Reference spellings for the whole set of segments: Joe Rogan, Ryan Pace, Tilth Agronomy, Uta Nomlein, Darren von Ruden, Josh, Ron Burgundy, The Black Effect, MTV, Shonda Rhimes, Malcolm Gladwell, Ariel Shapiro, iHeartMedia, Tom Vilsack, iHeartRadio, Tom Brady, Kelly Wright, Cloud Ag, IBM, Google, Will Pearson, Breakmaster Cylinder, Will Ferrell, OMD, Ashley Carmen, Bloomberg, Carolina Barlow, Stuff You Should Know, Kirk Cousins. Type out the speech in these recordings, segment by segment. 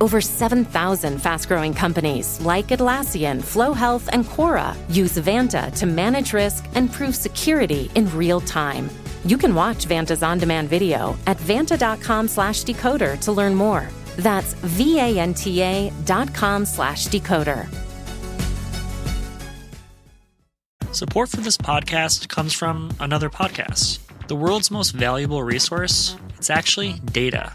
Over 7,000 fast-growing companies like Atlassian, Flow Health, and Quora use Vanta to manage risk and prove security in real time. You can watch Vanta's on-demand video at vanta.com/decoder to learn more. That's vanta.com/decoder. Support for this podcast comes from another podcast. The world's most valuable resource, it's actually data.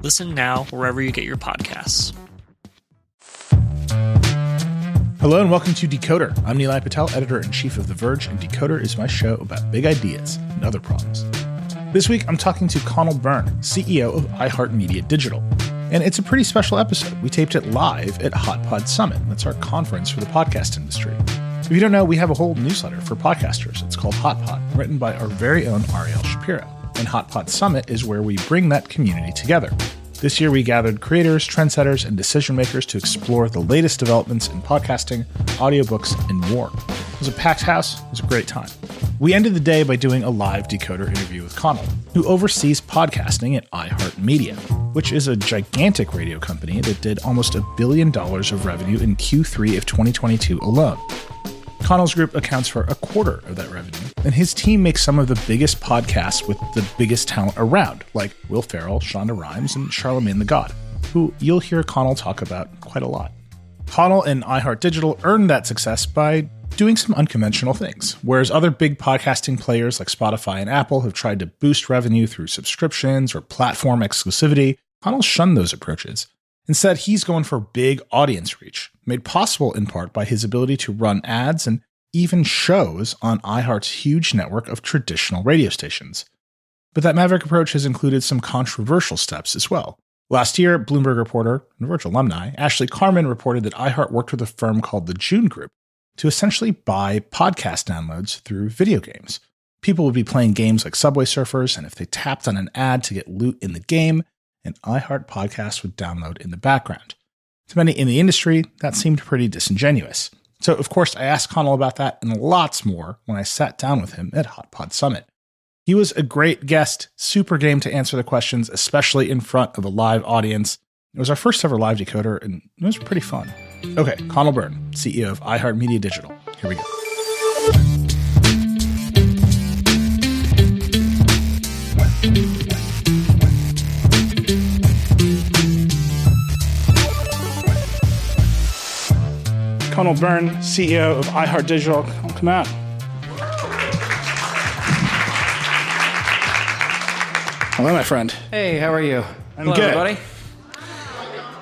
Listen now wherever you get your podcasts. Hello and welcome to Decoder. I'm Neelai Patel, editor-in-chief of The Verge, and Decoder is my show about big ideas and other problems. This week, I'm talking to Conal Byrne, CEO of iHeartMedia Digital. And it's a pretty special episode. We taped it live at Hot Pod Summit. That's our conference for the podcast industry. If you don't know, we have a whole newsletter for podcasters. It's called Hot Pod, written by our very own Ariel Shapiro. And Hot Pod Summit is where we bring that community together. This year, we gathered creators, trendsetters, and decision makers to explore the latest developments in podcasting, audiobooks, and more. It was a packed house. It was a great time. We ended the day by doing a live Decoder interview with Conal, who oversees podcasting at iHeartMedia, which is a gigantic radio company that did almost $1 billion of revenue in Q3 of 2022 alone. Conal's group accounts for a quarter of that revenue, and his team makes some of the biggest podcasts with the biggest talent around, like Will Ferrell, Shonda Rhimes, and Charlamagne the God, who you'll hear Conal talk about quite a lot. Conal and iHeart Digital earned that success by doing some unconventional things. Whereas other big podcasting players like Spotify and Apple have tried to boost revenue through subscriptions or platform exclusivity, Conal shunned those approaches. Instead, he's going for big audience reach, made possible in part by his ability to run ads and even shows on iHeart's huge network of traditional radio stations. But that maverick approach has included some controversial steps as well. Last year, Bloomberg reporter and Verge alumni Ashley Carmen reported that iHeart worked with a firm called the June Group to essentially buy podcast downloads through video games. People would be playing games like Subway Surfers, and if they tapped on an ad to get loot in the game, an iHeart podcast would download in the background. To many in the industry, that seemed pretty disingenuous. So, of course, I asked Conal about that and lots more when I sat down with him at Hot Pod Summit. He was a great guest, super game to answer the questions, especially in front of a live audience. It was our first ever live Decoder, and it was pretty fun. Okay, Conal Byrne, CEO of iHeartMedia Digital. Here we go. Conal Byrne, CEO of iHeart Digital. Come out. Hello, my friend. Hey, how are you? I'm Hello, good. Everybody.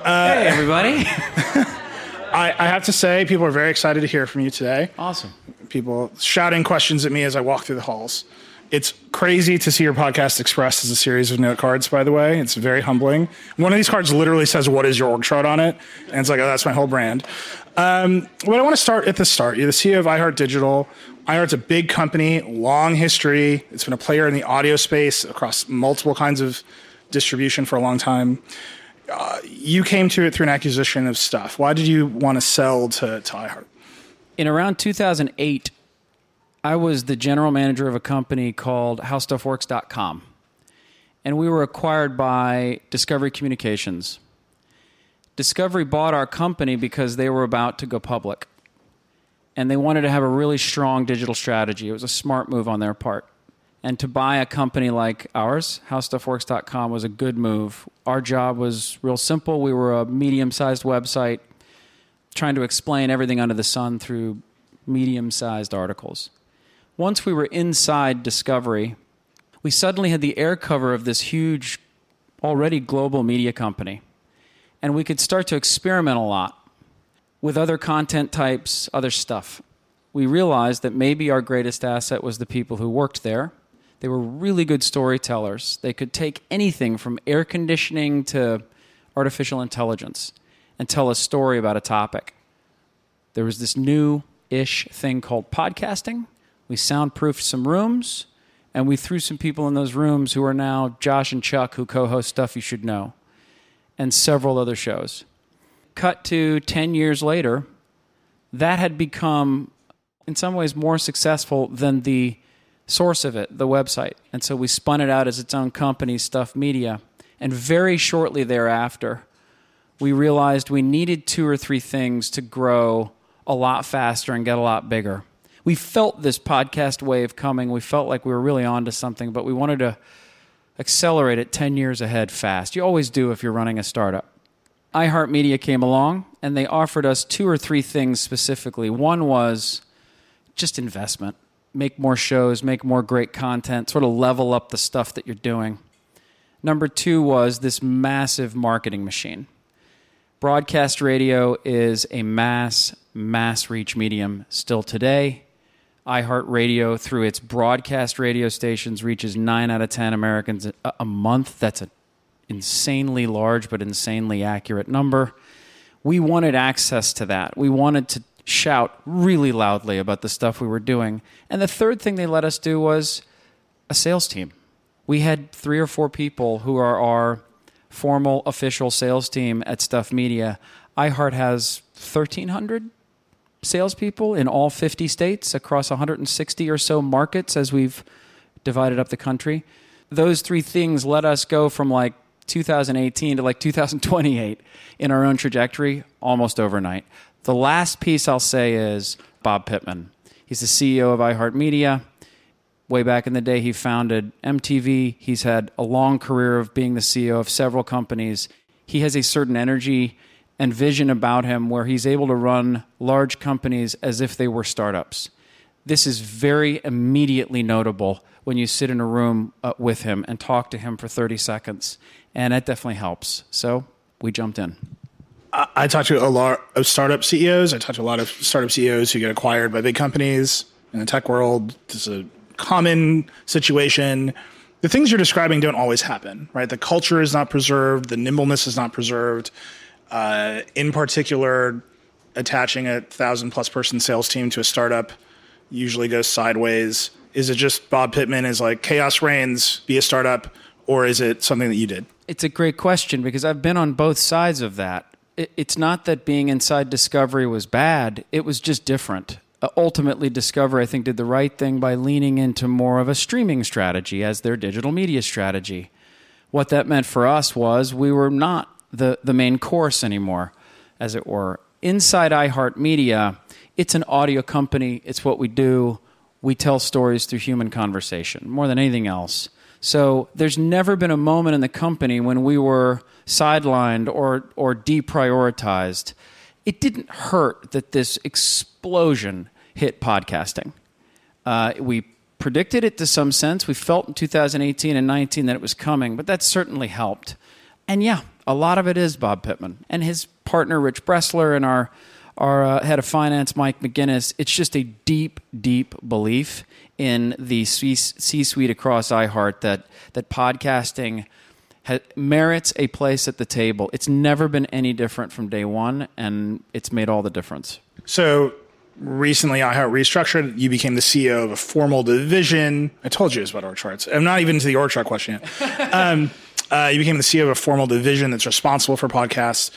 Hey, everybody. I have to say, people are very excited to hear from you today. Awesome. People shouting questions at me as I walk through the halls. It's crazy to see your podcast expressed as a series of note cards, by the way. It's very humbling. One of these cards literally says, what is your org chart on it? And it's like, oh, that's my whole brand. But I want to start at the start. You're the CEO of iHeart Digital. iHeart's a big company, long history. It's been a player in the audio space across multiple kinds of distribution for a long time. You came to it through an acquisition of Stuff. Why did you want to sell to iHeart? In around 2008, I was the general manager of a company called HowStuffWorks.com, and we were acquired by Discovery Communications. Discovery bought our company because they were about to go public, and they wanted to have a really strong digital strategy. It was a smart move on their part. And to buy a company like ours, HowStuffWorks.com, was a good move. Our job was real simple. We were a medium-sized website. trying to explain everything under the sun through medium-sized articles. Once we were inside Discovery, we suddenly had the air cover of this huge, already global media company. And we could start to experiment a lot with other content types, other stuff. We realized that maybe our greatest asset was the people who worked there. They were really good storytellers. They could take anything from air conditioning to artificial intelligence and tell a story about a topic. There was this new-ish thing called podcasting. We soundproofed some rooms, and we threw some people in those rooms who are now Josh and Chuck, who co-host Stuff You Should Know, and several other shows. Cut to 10 years later, that had become, in some ways, more successful than the source of it, the website. And so we spun it out as its own company, Stuff Media. And very shortly thereafter, we realized we needed two or three things to grow a lot faster and get a lot bigger. We felt this podcast wave coming. We felt like we were really onto something, but we wanted to accelerate it 10 years ahead fast. You always do if you're running a startup. iHeartMedia came along, and they offered us two or three things specifically. One was just investment. Make more shows, make more great content, sort of level up the stuff that you're doing. Number two was this massive marketing machine. Broadcast radio is a mass reach medium still today. iHeartRadio, through its broadcast radio stations, reaches 9 out of 10 Americans a month. That's an insanely large but insanely accurate number. We wanted access to that. We wanted to shout really loudly about the stuff we were doing. And the third thing they let us do was a sales team. We had 3 or 4 people who are our formal official sales team at Stuff Media. iHeart has 1,300 salespeople in all 50 states across 160 or so markets as we've divided up the country. Those three things let us go from like 2018 to like 2028 in our own trajectory almost overnight. The last piece I'll say is Bob Pittman. He's the CEO of iHeartMedia. Way back in the day, he founded MTV. He's had a long career of being the CEO of several companies. He has a certain energy and vision about him where he's able to run large companies as if they were startups. This is very immediately notable when you sit in a room with him and talk to him for 30 seconds, and that definitely helps. So we jumped in. I talk to a lot of startup CEOs. I talk to a lot of startup CEOs who get acquired by big companies in the tech world. This is a common situation. The things you're describing don't always happen, right? The culture is not preserved. The nimbleness is not preserved. In particular, attaching a 1,000+ person sales team to a startup usually goes sideways. Is it just Bob Pittman is like, chaos reigns, be a startup, or is it something that you did? It's a great question because I've been on both sides of that. It's not that being inside Discovery was bad. It was just different. Ultimately, Discovery, I think, did the right thing by leaning into more of a streaming strategy as their digital media strategy. What that meant for us was we were not the main course anymore, as it were. Inside iHeartMedia, it's an audio company. It's what we do. We tell stories through human conversation more than anything else. So there's never been a moment in the company when we were sidelined or deprioritized. It didn't hurt that this explosion hit podcasting. We predicted it to some sense. We felt in 2018 and 19 that it was coming, but that certainly helped. And yeah, a lot of it is Bob Pittman and his partner, Rich Bressler, and our head of finance, Mike McGinnis. It's just a deep, deep belief in the C-suite across iHeart that podcasting merits a place at the table. It's never been any different from day one, and it's made all the difference. So recently, iHeart restructured. You became the CEO of a formal division. I told you it was about org charts. I'm not even to the org chart question yet. You became the CEO of a formal division that's responsible for podcasts.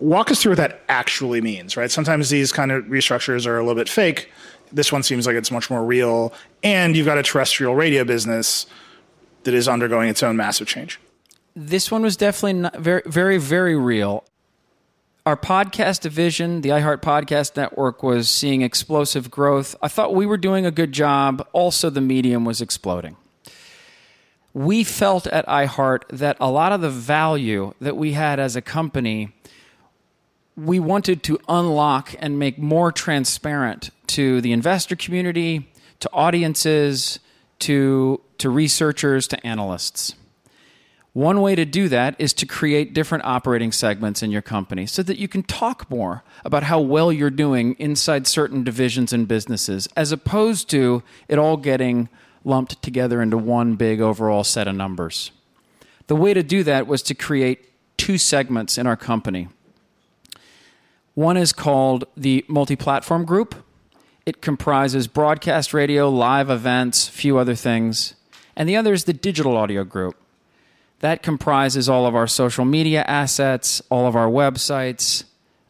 Walk us through what that actually means, right? Sometimes these kind of restructures are a little bit fake. This one seems like it's much more real. And you've got a terrestrial radio business that is undergoing its own massive change. This one was definitely not very, very, very real. Our podcast division, the iHeart Podcast Network, was seeing explosive growth. I thought we were doing a good job. Also, the medium was exploding. We felt at iHeart that a lot of the value that we had as a company we wanted to unlock and make more transparent to the investor community, to audiences, to researchers, to analysts. One way to do that is to create different operating segments in your company so that you can talk more about how well you're doing inside certain divisions and businesses, as opposed to it all getting lumped together into one big overall set of numbers. The way to do that was to create two segments in our company. One is called the Multi-Platform Group. It comprises broadcast radio, live events, a few other things. And the other is the Digital Audio Group. That comprises all of our social media assets, all of our websites,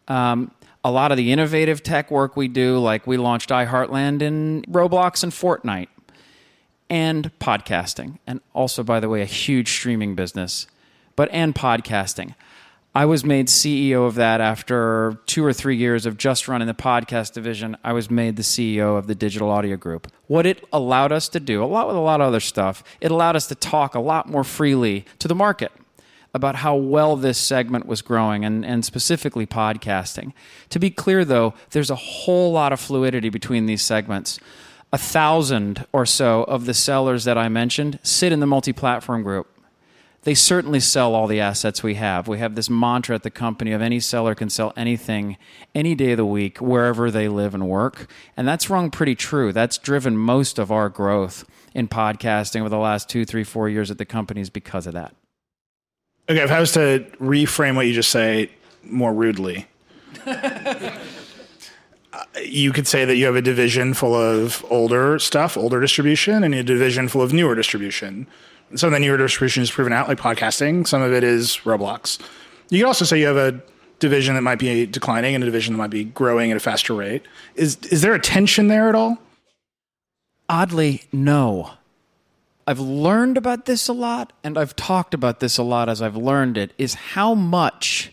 a lot of the innovative tech work we do, like we launched iHeartland in Roblox and Fortnite, and podcasting. And also, by the way, a huge streaming business, and podcasting. I was made CEO of that after 2 or 3 years of just running the podcast division. I was made the CEO of the Digital Audio Group. What it allowed us to do, a lot with a lot of other stuff, it allowed us to talk a lot more freely to the market about how well this segment was growing, and specifically podcasting. To be clear, though, there's a whole lot of fluidity between these segments. 1,000 or so of the sellers that I mentioned sit in the Multi-Platform Group. They certainly sell all the assets we have. We have this mantra at the company of any seller can sell anything, any day of the week, wherever they live and work. And that's rung pretty true. That's driven most of our growth in podcasting over the last 2, 3, 4 years at the companies because of that. Okay, if I was to reframe what you just say more rudely, you could say that you have a division full of older stuff, older distribution, and a division full of newer distribution. Some of the newer distribution is proven out, like podcasting. Some of it is Roblox. You could also say you have a division that might be declining and a division that might be growing at a faster rate. Is there a tension there at all? Oddly, no. I've learned about this a lot, and I've talked about this a lot as I've learned it, is how much,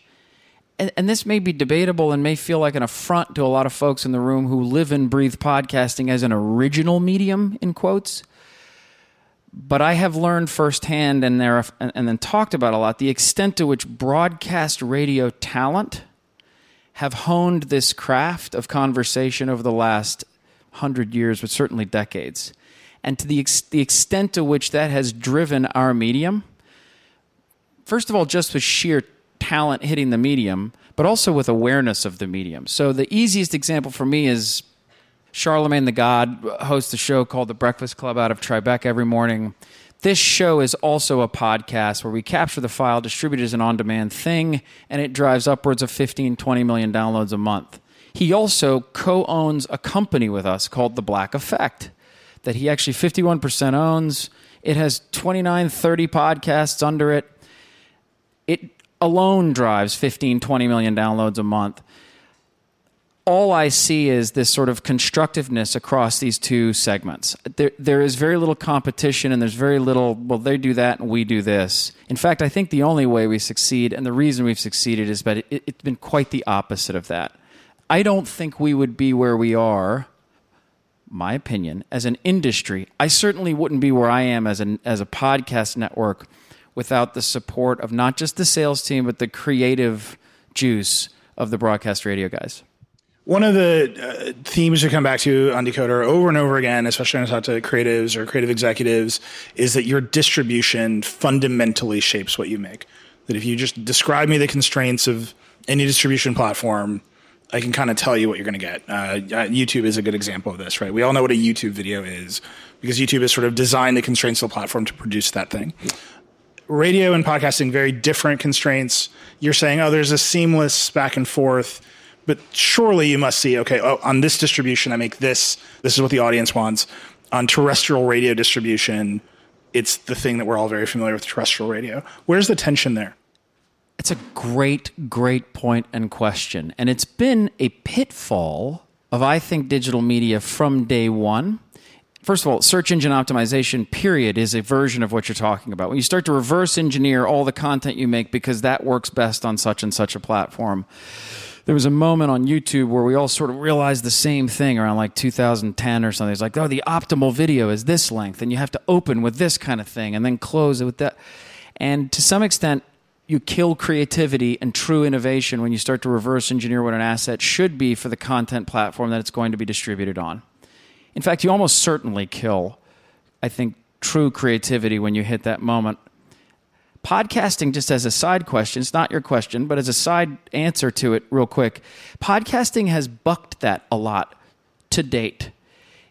and this may be debatable and may feel like an affront to a lot of folks in the room who live and breathe podcasting as an original medium, in quotes. But I have learned firsthand and then talked about a lot the extent to which broadcast radio talent have honed this craft of conversation over the last 100 years, but certainly decades. And to the extent to which that has driven our medium, first of all, just with sheer talent hitting the medium, but also with awareness of the medium. So the easiest example for me is Charlamagne the God hosts a show called The Breakfast Club out of Tribeca every morning. This show is also a podcast where we capture the file, distribute it as an on-demand thing, and it drives upwards of 15, 20 million downloads a month. He also co-owns a company with us called The Black Effect that he actually 51% owns. It has 29, 30 podcasts under it. It alone drives 15, 20 million downloads a month. All I see is this sort of constructiveness across these two segments. There is very little competition, and there's very little, well, they do that and we do this. In fact, I think the only way we succeed, and the reason we've succeeded, is that it's been quite the opposite of that. I don't think we would be where we are, my opinion, as an industry. I certainly wouldn't be where I am as a podcast network without the support of not just the sales team, but the creative juice of the broadcast radio guys. One of the themes we come back to on Decoder over and over again, especially when I talk to creatives or creative executives, is that your distribution fundamentally shapes what you make. That if you just describe me the constraints of any distribution platform, I can kind of tell you what you're going to get. YouTube is a good example of this, right? We all know what a YouTube video is because YouTube has sort of designed the constraints of the platform to produce that thing. Radio and podcasting, very different constraints. You're saying, oh, there's a seamless back and forth. But surely you must see, okay, oh, on this distribution, I make this. This is what the audience wants. On terrestrial radio distribution, it's the thing that we're all very familiar with, terrestrial radio. Where's the tension there? It's a great, great point and question. And it's been a pitfall of, I think, digital media from day one. First of all, search engine optimization, period, is a version of what you're talking about. When you start to reverse engineer all the content you make because that works best on such and such a platform. There was a moment on YouTube where we all sort of realized the same thing around like 2010 or something. It's like, oh, the optimal video is this length, and you have to open with this kind of thing and then close it with that. And to some extent, you kill creativity and true innovation when you start to reverse engineer what an asset should be for the content platform that it's going to be distributed on. In fact, you almost certainly kill, I think, true creativity when you hit that moment. Podcasting, just as a side question, it's not your question, but as a side answer to it real quick, podcasting has bucked that a lot to date.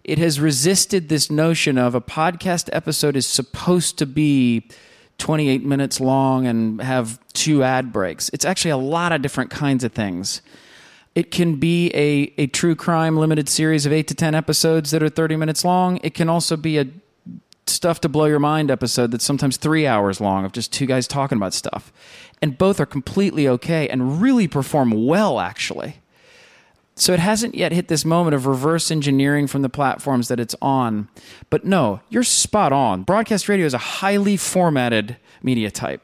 It has resisted this notion of a podcast episode is supposed to be 28 minutes long and have 2 ad breaks. It's actually a lot of different kinds of things. It can be a true crime limited series of 8 to 10 episodes that are 30 minutes long. It can also be a stuff to blow your mind episode that's sometimes 3 hours long of just 2 guys talking about stuff. And both are completely okay and really perform well, actually. So it hasn't yet hit this moment of reverse engineering from the platforms that it's on. But no, you're spot on. Broadcast radio is a highly formatted media type.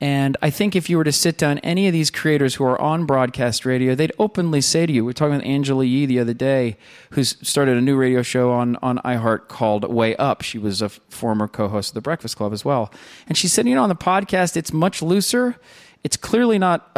And I think if you were to sit down any of these creators who are on broadcast radio, they'd openly say to you, we were talking with Angela Yee the other day, who's started a new radio show on iHeart called Way Up. She was a former co-host of The Breakfast Club as well. And she said, you know, on the podcast, it's much looser. It's clearly not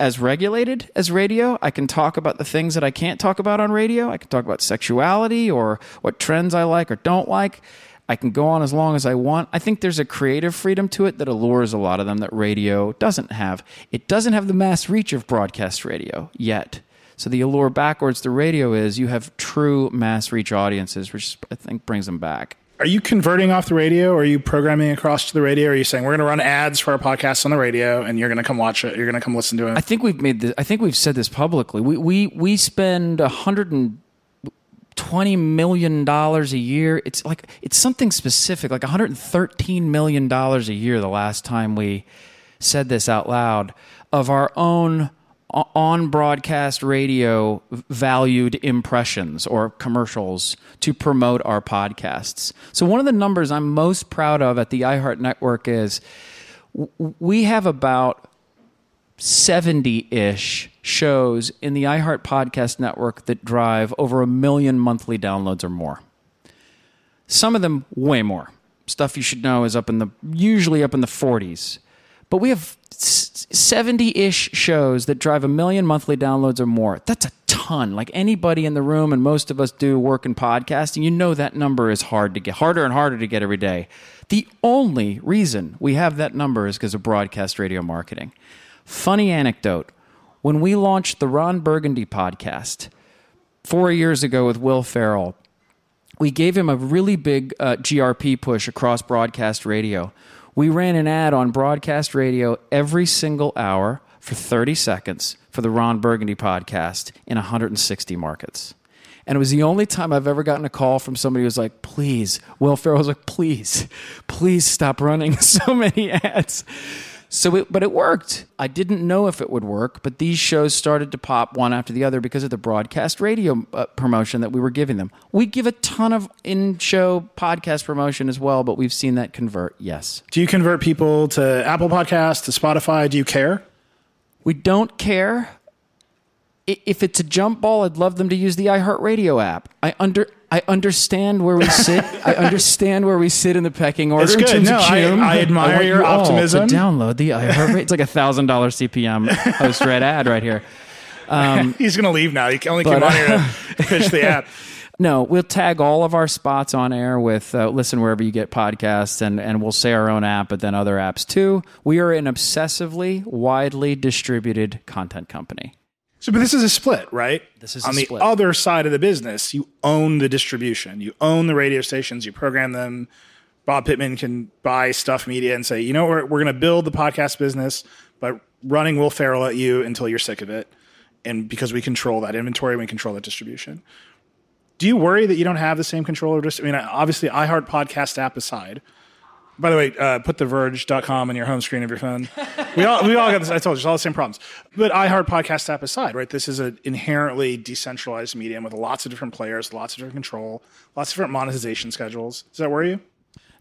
as regulated as radio. I can talk about the things that I can't talk about on radio. I can talk about sexuality or what trends I like or don't like. I can go on as long as I want. I think there's a creative freedom to it that allures a lot of them that radio doesn't have. It doesn't have the mass reach of broadcast radio yet. So the allure backwards to radio is you have true mass reach audiences, which I think brings them back. Are you converting off the radio? Or are you programming across to the radio? Or are you saying we're going to run ads for our podcast on the radio, and you're going to come watch it? You're going to come listen to it? I think we've made this. I think we've said this publicly. We spend $120 million a year. It's like it's something specific, like $113 million a year. The last time we said this out loud, of our own on broadcast radio valued impressions or commercials to promote our podcasts. So one of the numbers I'm most proud of at the iHeart Network is we have about 70-ish shows in the iHeart Podcast Network that drive over 1 million monthly downloads or more. Some of them way more. Stuff You Should Know is usually up in the 40s. But we have 70-ish shows that drive 1 million monthly downloads or more. That's a ton. Like anybody in the room, and most of us do work in podcasting, you know that number is hard to get, harder and harder to get every day. The only reason we have that number is because of broadcast radio marketing. Funny anecdote. When we launched the Ron Burgundy podcast 4 years ago with Will Ferrell, we gave him a really big GRP push across broadcast radio. We ran an ad on broadcast radio every single hour for 30 seconds for the Ron Burgundy podcast in 160 markets. And it was the only time I've ever gotten a call from somebody who was like, please. Will Ferrell was like, please stop running so many ads. But it worked. I didn't know if it would work, but these shows started to pop one after the other because of the broadcast radio promotion that we were giving them. We give a ton of in-show podcast promotion as well, but we've seen that convert, yes. Do you convert people to Apple Podcasts, to Spotify? Do you care? We don't care. If it's a jump ball, I'd love them to use the iHeartRadio app. I understand where we sit. I understand where we sit in the pecking order. It's good. No, I admire your optimism. To download the iHeart. It's like $1,000 CPM host red ad right here. He's going to leave now. He only came on here to pitch the app. No, we'll tag all of our spots on air with listen wherever you get podcasts, and we'll say our own app, but then other apps too. We are an obsessively, widely distributed content company. So, but this is a split, right? This is a split. On the other side of the business, you own the distribution. You own the radio stations. You program them. Bob Pittman can buy Stuff Media and say, you know, we're going to build the podcast business by running Will Ferrell at you until you're sick of it. And because we control that inventory, we control the distribution. Do you worry that you don't have the same control over distribution? I mean, obviously, iHeart podcast app aside. By the way, put theverge.com on your home screen of your phone. We all got this. I told you, it's all the same problems. But iHeart podcast app aside, right? This is an inherently decentralized medium with lots of different players, lots of different control, lots of different monetization schedules. Does that worry you?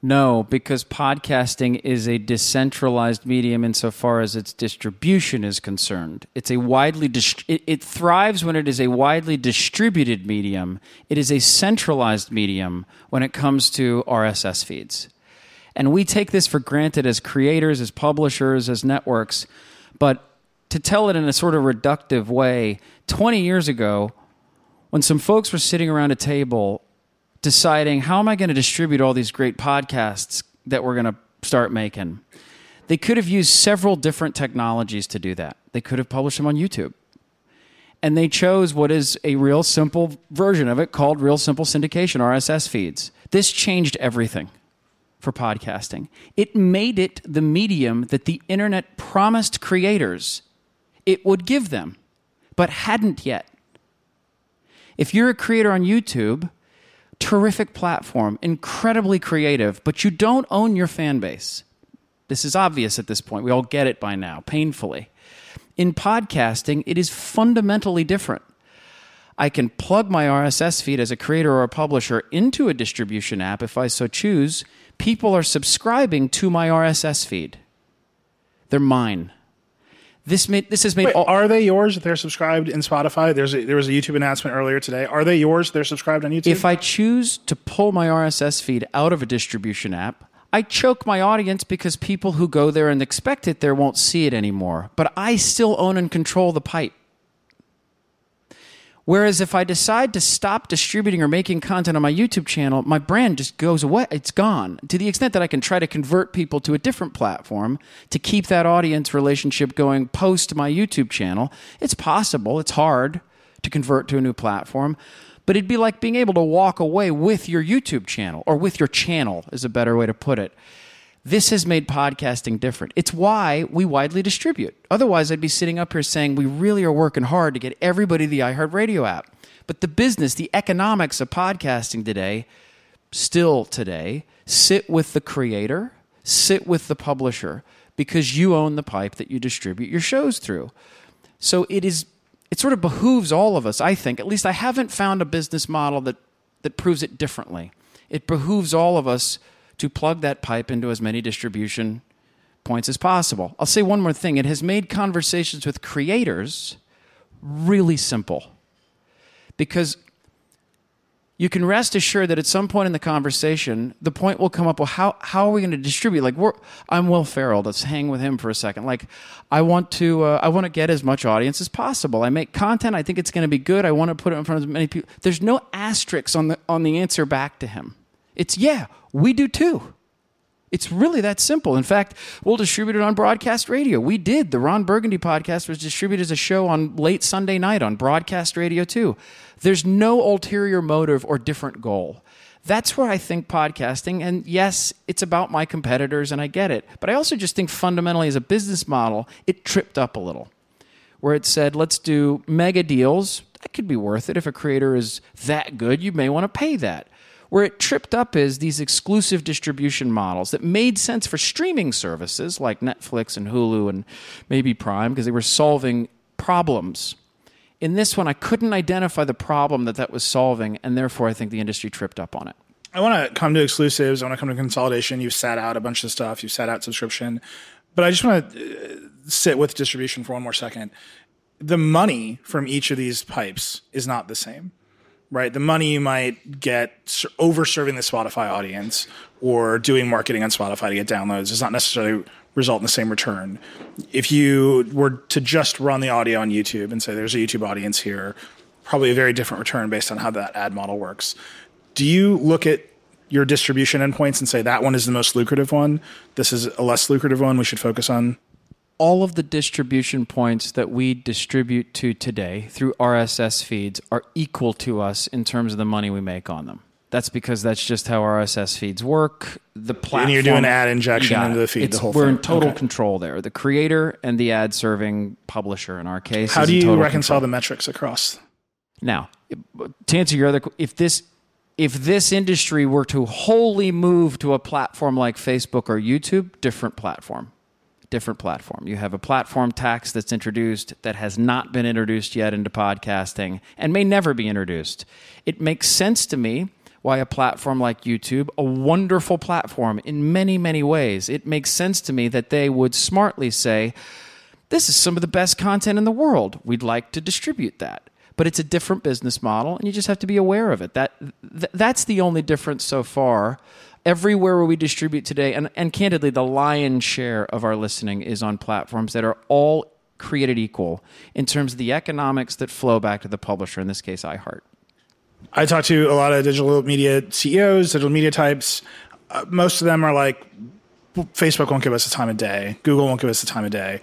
No, because podcasting is a decentralized medium insofar as its distribution is concerned. It's a widely it thrives when it is a widely distributed medium. It is a centralized medium when it comes to RSS feeds. And we take this for granted as creators, as publishers, as networks. But to tell it in a sort of reductive way, 20 years ago, when some folks were sitting around a table deciding, how am I going to distribute all these great podcasts that we're going to start making? They could have used several different technologies to do that. They could have published them on YouTube. And they chose what is a real simple version of it called Real Simple Syndication, RSS feeds. This changed everything for podcasting. It made it the medium that the internet promised creators it would give them, but hadn't yet. If you're a creator on YouTube, terrific platform, incredibly creative, but you don't own your fan base. This is obvious at this point. We all get it by now, painfully. In podcasting, it is fundamentally different. I can plug my RSS feed as a creator or a publisher into a distribution app if I so choose. People are subscribing to my RSS feed. They're mine. Are they yours if they're subscribed in Spotify? There was a YouTube announcement earlier today. Are they yours if they're subscribed on YouTube? If I choose to pull my RSS feed out of a distribution app, I choke my audience because people who go there and expect it there won't see it anymore. But I still own and control the pipe. Whereas if I decide to stop distributing or making content on my YouTube channel, my brand just goes away. It's gone. To the extent that I can try to convert people to a different platform to keep that audience relationship going post my YouTube channel, it's possible. It's hard to convert to a new platform. But it'd be like being able to walk away with your YouTube channel, or with your channel is a better way to put it. This has made podcasting different. It's why we widely distribute. Otherwise, I'd be sitting up here saying we really are working hard to get everybody the iHeartRadio app. But the business, the economics of podcasting today, sit with the creator, sit with the publisher, because you own the pipe that you distribute your shows through. So it sort of behooves all of us, I think. At least I haven't found a business model that proves it differently. It behooves all of us to plug that pipe into as many distribution points as possible. I'll say one more thing. It has made conversations with creators really simple, because you can rest assured that at some point in the conversation, the point will come up, well, how are we going to distribute? Like, I'm Will Ferrell. Let's hang with him for a second. Like, I want to get as much audience as possible. I make content. I think it's going to be good. I want to put it in front of as many people. There's no asterisks on the answer back to him. It's, yeah, we do too. It's really that simple. In fact, we'll distribute it on broadcast radio. We did. The Ron Burgundy podcast was distributed as a show on late Sunday night on broadcast radio too. There's no ulterior motive or different goal. That's where I think podcasting, and yes, it's about my competitors and I get it, but I also just think fundamentally as a business model, it tripped up a little, where it said, let's do mega deals. That could be worth it. If a creator is that good, you may want to pay that. Where it tripped up is these exclusive distribution models that made sense for streaming services like Netflix and Hulu and maybe Prime, because they were solving problems. In this one, I couldn't identify the problem that was solving, and therefore I think the industry tripped up on it. I want to come to exclusives. I want to come to consolidation. You've sat out a bunch of stuff. You've sat out subscription. But I just want to sit with distribution for one more second. The money from each of these pipes is not the same. Right, the money you might get over serving the Spotify audience or doing marketing on Spotify to get downloads does not necessarily result in the same return. If you were to just run the audio on YouTube and say there's a YouTube audience here, probably a very different return based on how that ad model works. Do you look at your distribution endpoints and say that one is the most lucrative one, this is a less lucrative one, we should focus on? All of the distribution points that we distribute to today through RSS feeds are equal to us in terms of the money we make on them. That's because that's just how RSS feeds work. The platform, and you're doing ad injection into the feed, the whole thing. We're in total control there. The creator and the ad-serving publisher in our case. How do you reconcile the metrics across? Now, to answer your other question, if this industry were to wholly move to a platform like Facebook or YouTube, different platform. You have a platform tax that's introduced that has not been introduced yet into podcasting and may never be introduced. It makes sense to me why a platform like YouTube, a wonderful platform in many, many ways, it makes sense to me that they would smartly say, this is some of the best content in the world. We'd like to distribute that. But it's a different business model, and you just have to be aware of it. That's the only difference so far. everywhere where we distribute today, and candidly, the lion's share of our listening is on platforms that are all created equal in terms of the economics that flow back to the publisher, in this case, iHeart. I talk to a lot of digital media CEOs, digital media types. Most of them are like, Facebook won't give us the time of day. Google won't give us the time of day.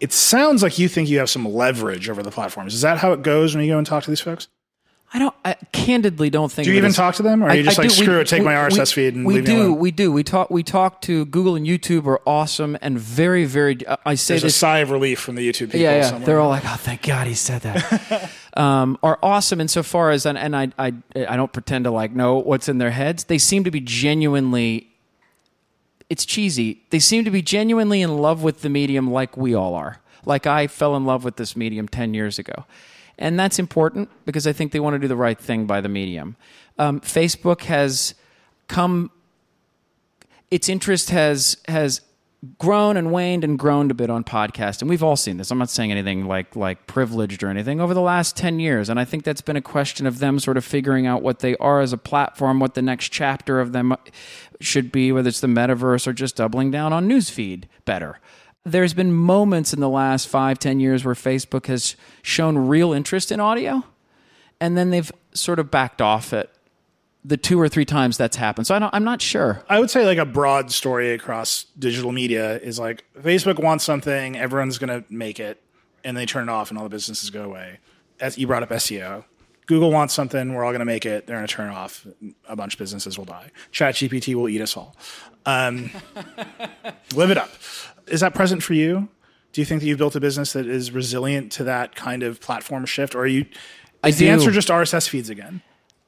It sounds like you think you have some leverage over the platforms. Is that how it goes when you go and talk to these folks? I candidly don't think. Do you even talk to them, or are you just like, screw it, take my RSS feed and leave me alone? We do. We talk to Google and YouTube are awesome and very, very. I say this. There's a sigh of relief from the YouTube people. Yeah, they're all like, oh, thank God he said that. Are awesome insofar as, and I don't pretend to like know what's in their heads. They seem to be genuinely. It's cheesy. They seem to be genuinely in love with the medium, like we all are. Like I fell in love with this medium 10 years ago. And that's important because I think they want to do the right thing by the medium. Facebook has come, its interest has grown and waned and grown a bit on podcast. And we've all seen this. I'm not saying anything like privileged or anything over the last 10 years. And I think that's been a question of them sort of figuring out what they are as a platform, what the next chapter of them should be, whether it's the metaverse or just doubling down on newsfeed better. There's been moments in the last 5-10 years where Facebook has shown real interest in audio, and then they've sort of backed off it the 2 or 3 times that's happened. So I'm not sure. I would say like a broad story across digital media is like Facebook wants something, everyone's going to make it, and they turn it off and all the businesses go away. As you brought up SEO. Google wants something, we're all going to make it, they're going to turn it off, a bunch of businesses will die. ChatGPT will eat us all. Live it up. Is that present for you? Do you think that you've built a business that is resilient to that kind of platform shift? Or are you? Is the answer just RSS feeds again?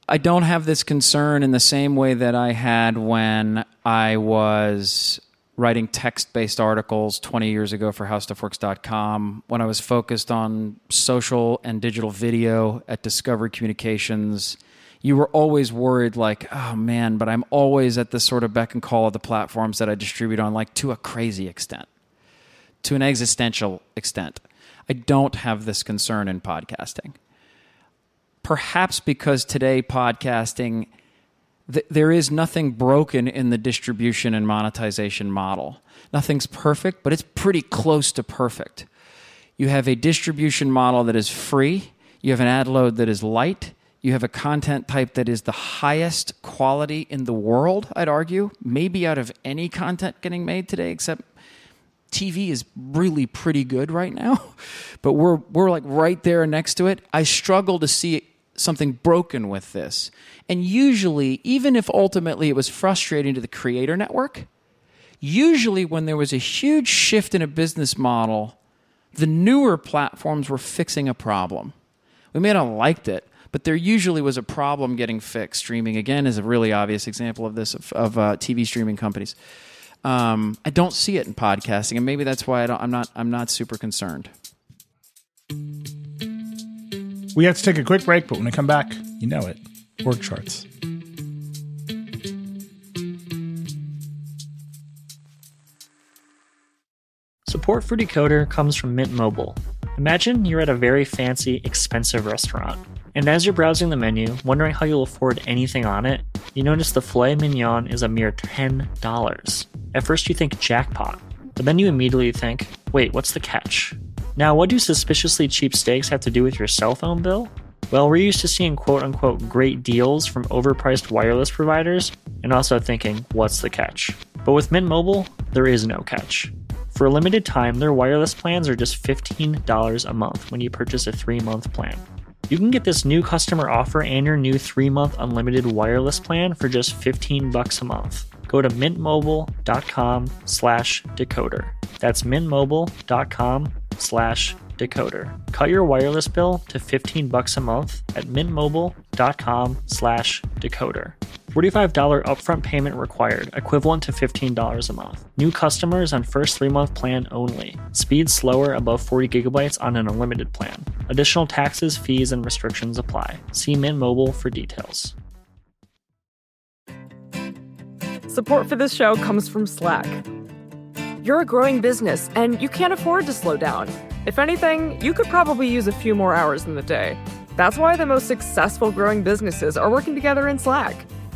I don't have this concern in the same way that I had when I was writing text-based articles 20 years ago for HowStuffWorks.com, when I was focused on social and digital video at Discovery Communications. You were always worried like, oh man, but I'm always at the sort of beck and call of the platforms that I distribute on, like to a crazy extent, to an existential extent. I don't have this concern in podcasting. Perhaps because today podcasting, there is nothing broken in the distribution and monetization model. Nothing's perfect, but it's pretty close to perfect. You have a distribution model that is free. You have an ad load that is light. You have a content type that is the highest quality in the world, I'd argue, maybe out of any content getting made today, except TV is really pretty good right now, but we're like right there next to it. I struggle to see something broken with this. And usually, even if ultimately it was frustrating to the creator network, usually when there was a huge shift in a business model, the newer platforms were fixing a problem. We may not have liked it, but there usually was a problem getting fixed. Streaming, again, is a really obvious example of this, of TV streaming companies. I don't see it in podcasting, and maybe that's why I'm not super concerned. We have to take a quick break, but when we come back, you know it. Org charts. Support for Decoder comes from Mint Mobile. Imagine you're at a very fancy, expensive restaurant, and as you're browsing the menu, wondering how you'll afford anything on it, you notice the filet mignon is a mere $10. At first you think jackpot, but then you immediately think, wait, what's the catch? Now, what do suspiciously cheap steaks have to do with your cell phone bill? Well, we're used to seeing quote-unquote great deals from overpriced wireless providers, and also thinking, what's the catch? But with Mint Mobile, there is no catch. For a limited time, their wireless plans are just $15 a month when you purchase a 3-month plan. You can get this new customer offer and your new 3-month unlimited wireless plan for just $15 a month. Go to mintmobile.com/decoder. That's mintmobile.com/decoder. Cut your wireless bill to $15 a month at mintmobile.com/decoder. $45 upfront payment required, equivalent to $15 a month. New customers on first 3-month plan only. Speed slower above 40 gigabytes on an unlimited plan. Additional taxes, fees, and restrictions apply. See Mint Mobile for details. Support for this show comes from Slack. You're a growing business, and you can't afford to slow down. If anything, you could probably use a few more hours in the day. That's why the most successful growing businesses are working together in Slack.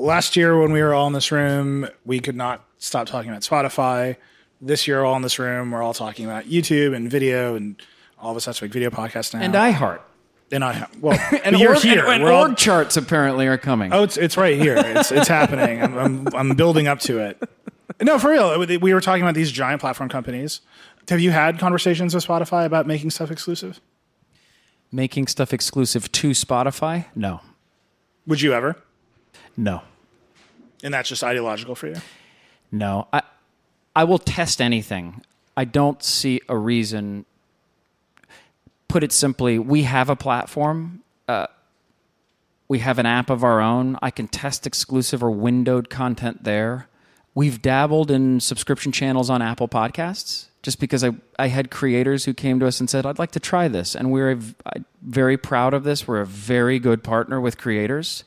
Last year when we were all in this room, we could not stop talking about Spotify. This year, all in this room, we're all talking about YouTube and video and all of us have to make video podcasts now. And iHeart. And iHeart. Well, and you're here. And org charts apparently are coming. Oh, it's right here. It's happening. I'm building up to it. No, for real. We were talking about these giant platform companies. Have you had conversations with Spotify about making stuff exclusive? Making stuff exclusive to Spotify? No. Would you ever? No. And that's just ideological for you? No. I will test anything. I don't see a reason. Put it simply, we have a platform. We have an app of our own. I can test exclusive or windowed content there. We've dabbled in subscription channels on Apple Podcasts just because I had creators who came to us and said, I'd like to try this. And we're very proud of this. We're a very good partner with creators.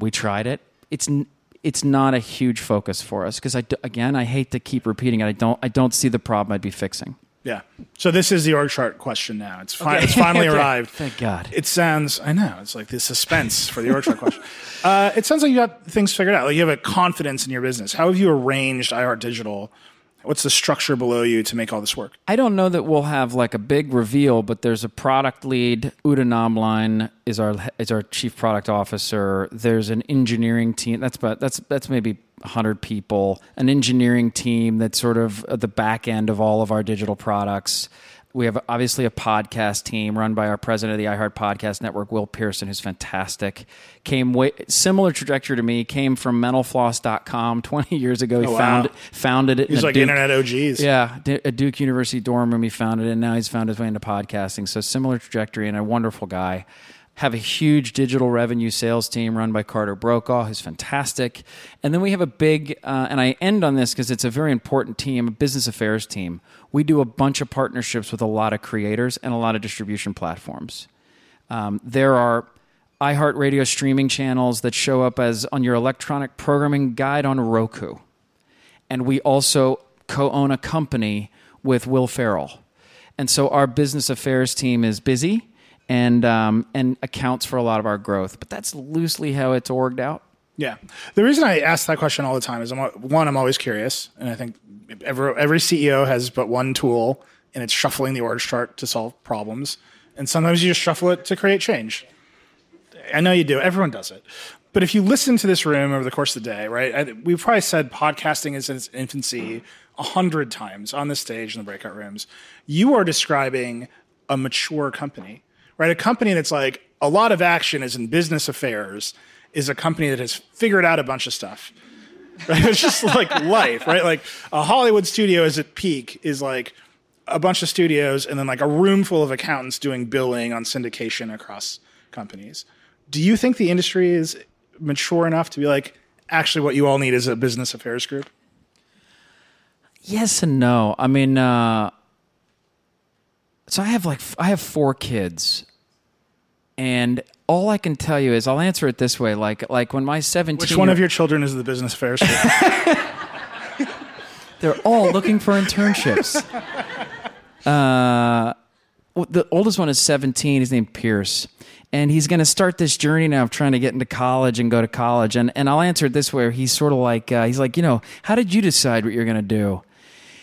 We tried it. It's not a huge focus for us because, again, I hate to keep repeating it. I don't see the problem I'd be fixing. Yeah. So this is the org chart question now. It's finally arrived. Thank God. It sounds, I know, it's like the suspense for the org chart question. It sounds like you got things figured out. Like you have a confidence in your business. How have you arranged iHeart Digital? What's the structure below you to make all this work? I don't know that we'll have like a big reveal, but there's a product lead. Uta Nomlein is our chief product officer. There's an engineering team. That's maybe 100 people. An engineering team that's sort of at the back end of all of our digital products. We have obviously a podcast team run by our president of the iHeart Podcast Network, Will Pearson, who's fantastic. Similar trajectory to me, came from mentalfloss.com 20 years ago. Founded it. He's like internet OGs. Yeah, a Duke University dorm room he founded, and now he's found his way into podcasting. So similar trajectory and a wonderful guy. Have a huge digital revenue sales team run by Carter Brokaw, who's fantastic. And then we have a big, and I end on this because it's a very important team, a business affairs team. We do a bunch of partnerships with a lot of creators and a lot of distribution platforms. There are iHeartRadio streaming channels that show up as on your electronic programming guide on Roku. And we also co-own a company with Will Ferrell. And so our business affairs team is busy and accounts for a lot of our growth. But that's loosely how it's orged out. Yeah. The reason I ask that question all the time is, I'm always curious, and I think every CEO has but one tool, and it's shuffling the org chart to solve problems. And sometimes you just shuffle it to create change. I know you do. Everyone does it. But if you listen to this room over the course of the day, right, we've probably said podcasting is in its infancy 100 times on this stage in the breakout rooms. You are describing a mature company. Right, a company that's like a lot of action is in business affairs is a company that has figured out a bunch of stuff. Right? It's just like life, right? Like a Hollywood studio is at peak is like a bunch of studios and then like a room full of accountants doing billing on syndication across companies. Do you think the industry is mature enough to be like, actually what you all need is a business affairs group? Yes and no. I mean, so I have 4 kids. And all I can tell you is I'll answer it this way. Like when my 17... Which one of your children is the business affairs group? They're all looking for internships. The oldest one is 17. He's named Pierce. And he's going to start this journey now of trying to get into college and go to college. And I'll answer it this way. He's sort of like, you know, how did you decide what you're going to do?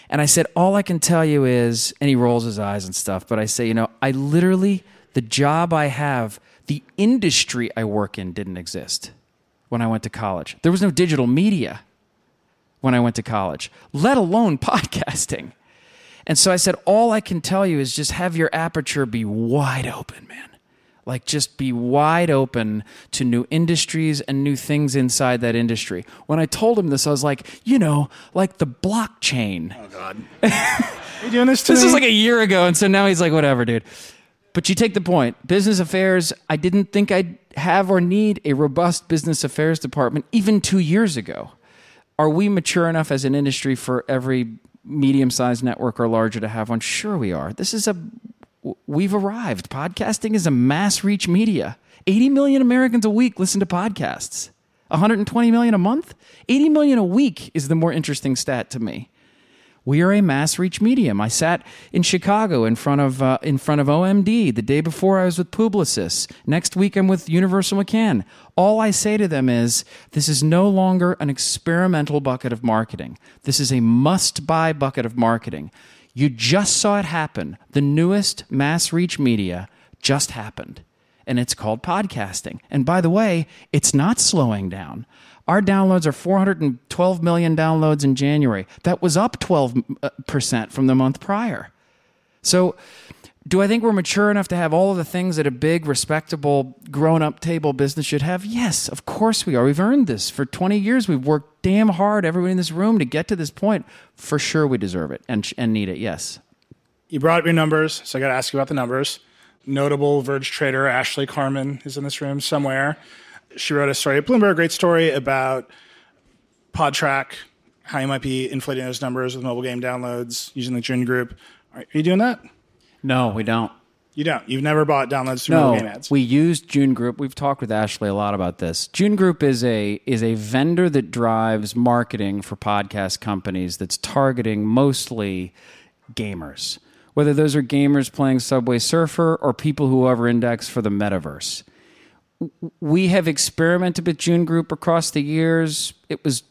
And I said, all I can tell you is, and he rolls his eyes and stuff, but I say, you know, the job I have, the industry I work in didn't exist when I went to college. There was no digital media when I went to college, let alone podcasting. And so I said, all I can tell you is just have your aperture be wide open, man. Like just be wide open to new industries and new things inside that industry. When I told him this, I was like, you know, like the blockchain. Oh God. Are you doing this to me? This was like a year ago. And so now he's like, whatever, dude. But you take the point. Business affairs, I didn't think I'd have or need a robust business affairs department even 2 years ago? Are we mature enough as an industry for every medium-sized network or larger to have one? Sure we are. We've arrived. Podcasting is a mass-reach media. 80 million Americans a week listen to podcasts. 120 million a month? 80 million a week is the more interesting stat to me. We are a mass-reach medium. I sat in Chicago in front of OMD. The day before, I was with Publicis. Next week, I'm with Universal McCann. All I say to them is, this is no longer an experimental bucket of marketing. This is a must-buy bucket of marketing. You just saw it happen. The newest mass-reach media just happened, and it's called podcasting. And by the way, it's not slowing down. Our downloads are 412 million downloads in January. That was up 12% from the month prior. So do I think we're mature enough to have all of the things that a big, respectable, grown-up table business should have? Yes, of course we are. We've earned this. For 20 years, we've worked damn hard, everybody in this room, to get to this point. For sure we deserve it and need it, yes. You brought up your numbers, so I got to ask you about the numbers. Notable Verge trader Ashley Carmen is in this room somewhere. She wrote a story at Bloomberg, a great story about PodTrack, how you might be inflating those numbers with mobile game downloads using the June Group. Are you doing that? No, we don't. You don't? You've never bought downloads through mobile game ads? No, we use June Group. We've talked with Ashley a lot about this. June Group is a vendor that drives marketing for podcast companies that's targeting mostly gamers, whether those are gamers playing Subway Surfer or people who over-index for the metaverse. We have experimented with June Group across the years. It was,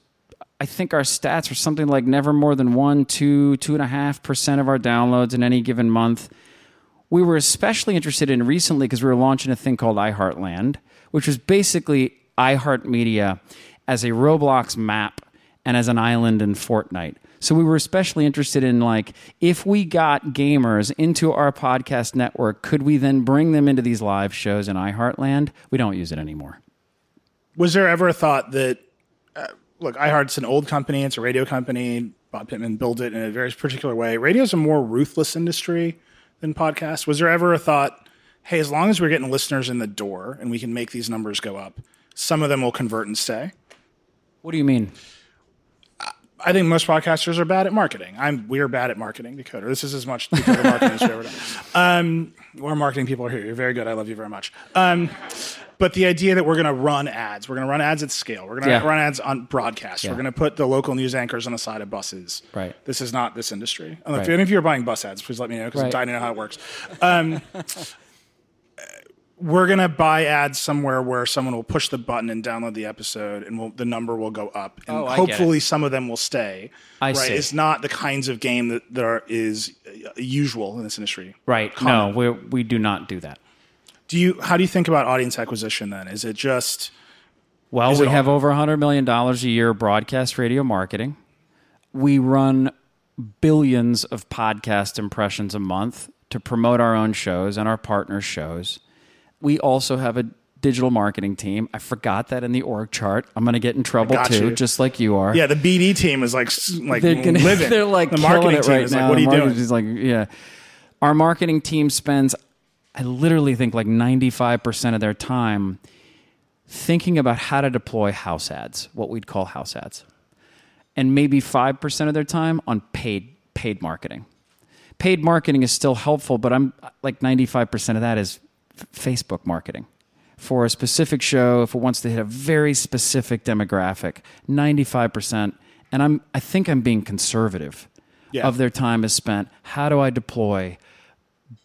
I think our stats were something like never more than 2.5% of our downloads in any given month. We were especially interested in recently because we were launching a thing called iHeartland, which was basically iHeartMedia as a Roblox map and as an island in Fortnite. So we were especially interested in, like, if we got gamers into our podcast network, could we then bring them into these live shows in iHeartland? We don't use it anymore. Was there ever a thought that, look, iHeart's an old company, it's a radio company, Bob Pittman built it in a very particular way. Radio's a more ruthless industry than podcasts. Was there ever a thought, hey, as long as we're getting listeners in the door and we can make these numbers go up, some of them will convert and stay? What do you mean? I think most podcasters are bad at marketing. We're bad at marketing, Decoder. This is as much Decoder marketing as we've ever done. Our marketing people are here. You're very good. I love you very much. But the idea that we're going to run ads. We're going to run ads at scale. We're going to run ads on broadcast. Yeah. We're going to put the local news anchors on the side of buses. Right. This is not this industry. Right. If you're buying bus ads, please let me know because I'm dying to know how it works. We're going to buy ads somewhere where someone will push the button and download the episode and the number will go up. And hopefully some of them will stay. I see. It's not the kinds of game that is usual in this industry. Right. Common. No, we do not do that. How do you think about audience acquisition then? Is it just... Well, we have over $100 million a year broadcast radio marketing. We run billions of podcast impressions a month to promote our own shows and our partner shows. We also have a digital marketing team. I forgot that in the org chart. I'm going to get in trouble too, just like you are. Yeah, the BD team is like they're living. They're like the marketing team right now. Like, what are you doing? Is like, yeah. Our marketing team spends, I literally think, like 95% of their time thinking about how to deploy house ads, what we'd call house ads, and maybe 5% of their time on paid marketing. Paid marketing is still helpful, but I'm like 95% of that is Facebook marketing for a specific show. If it wants to hit a very specific demographic, 95%, and I think I'm being conservative, of their time is spent. How do I deploy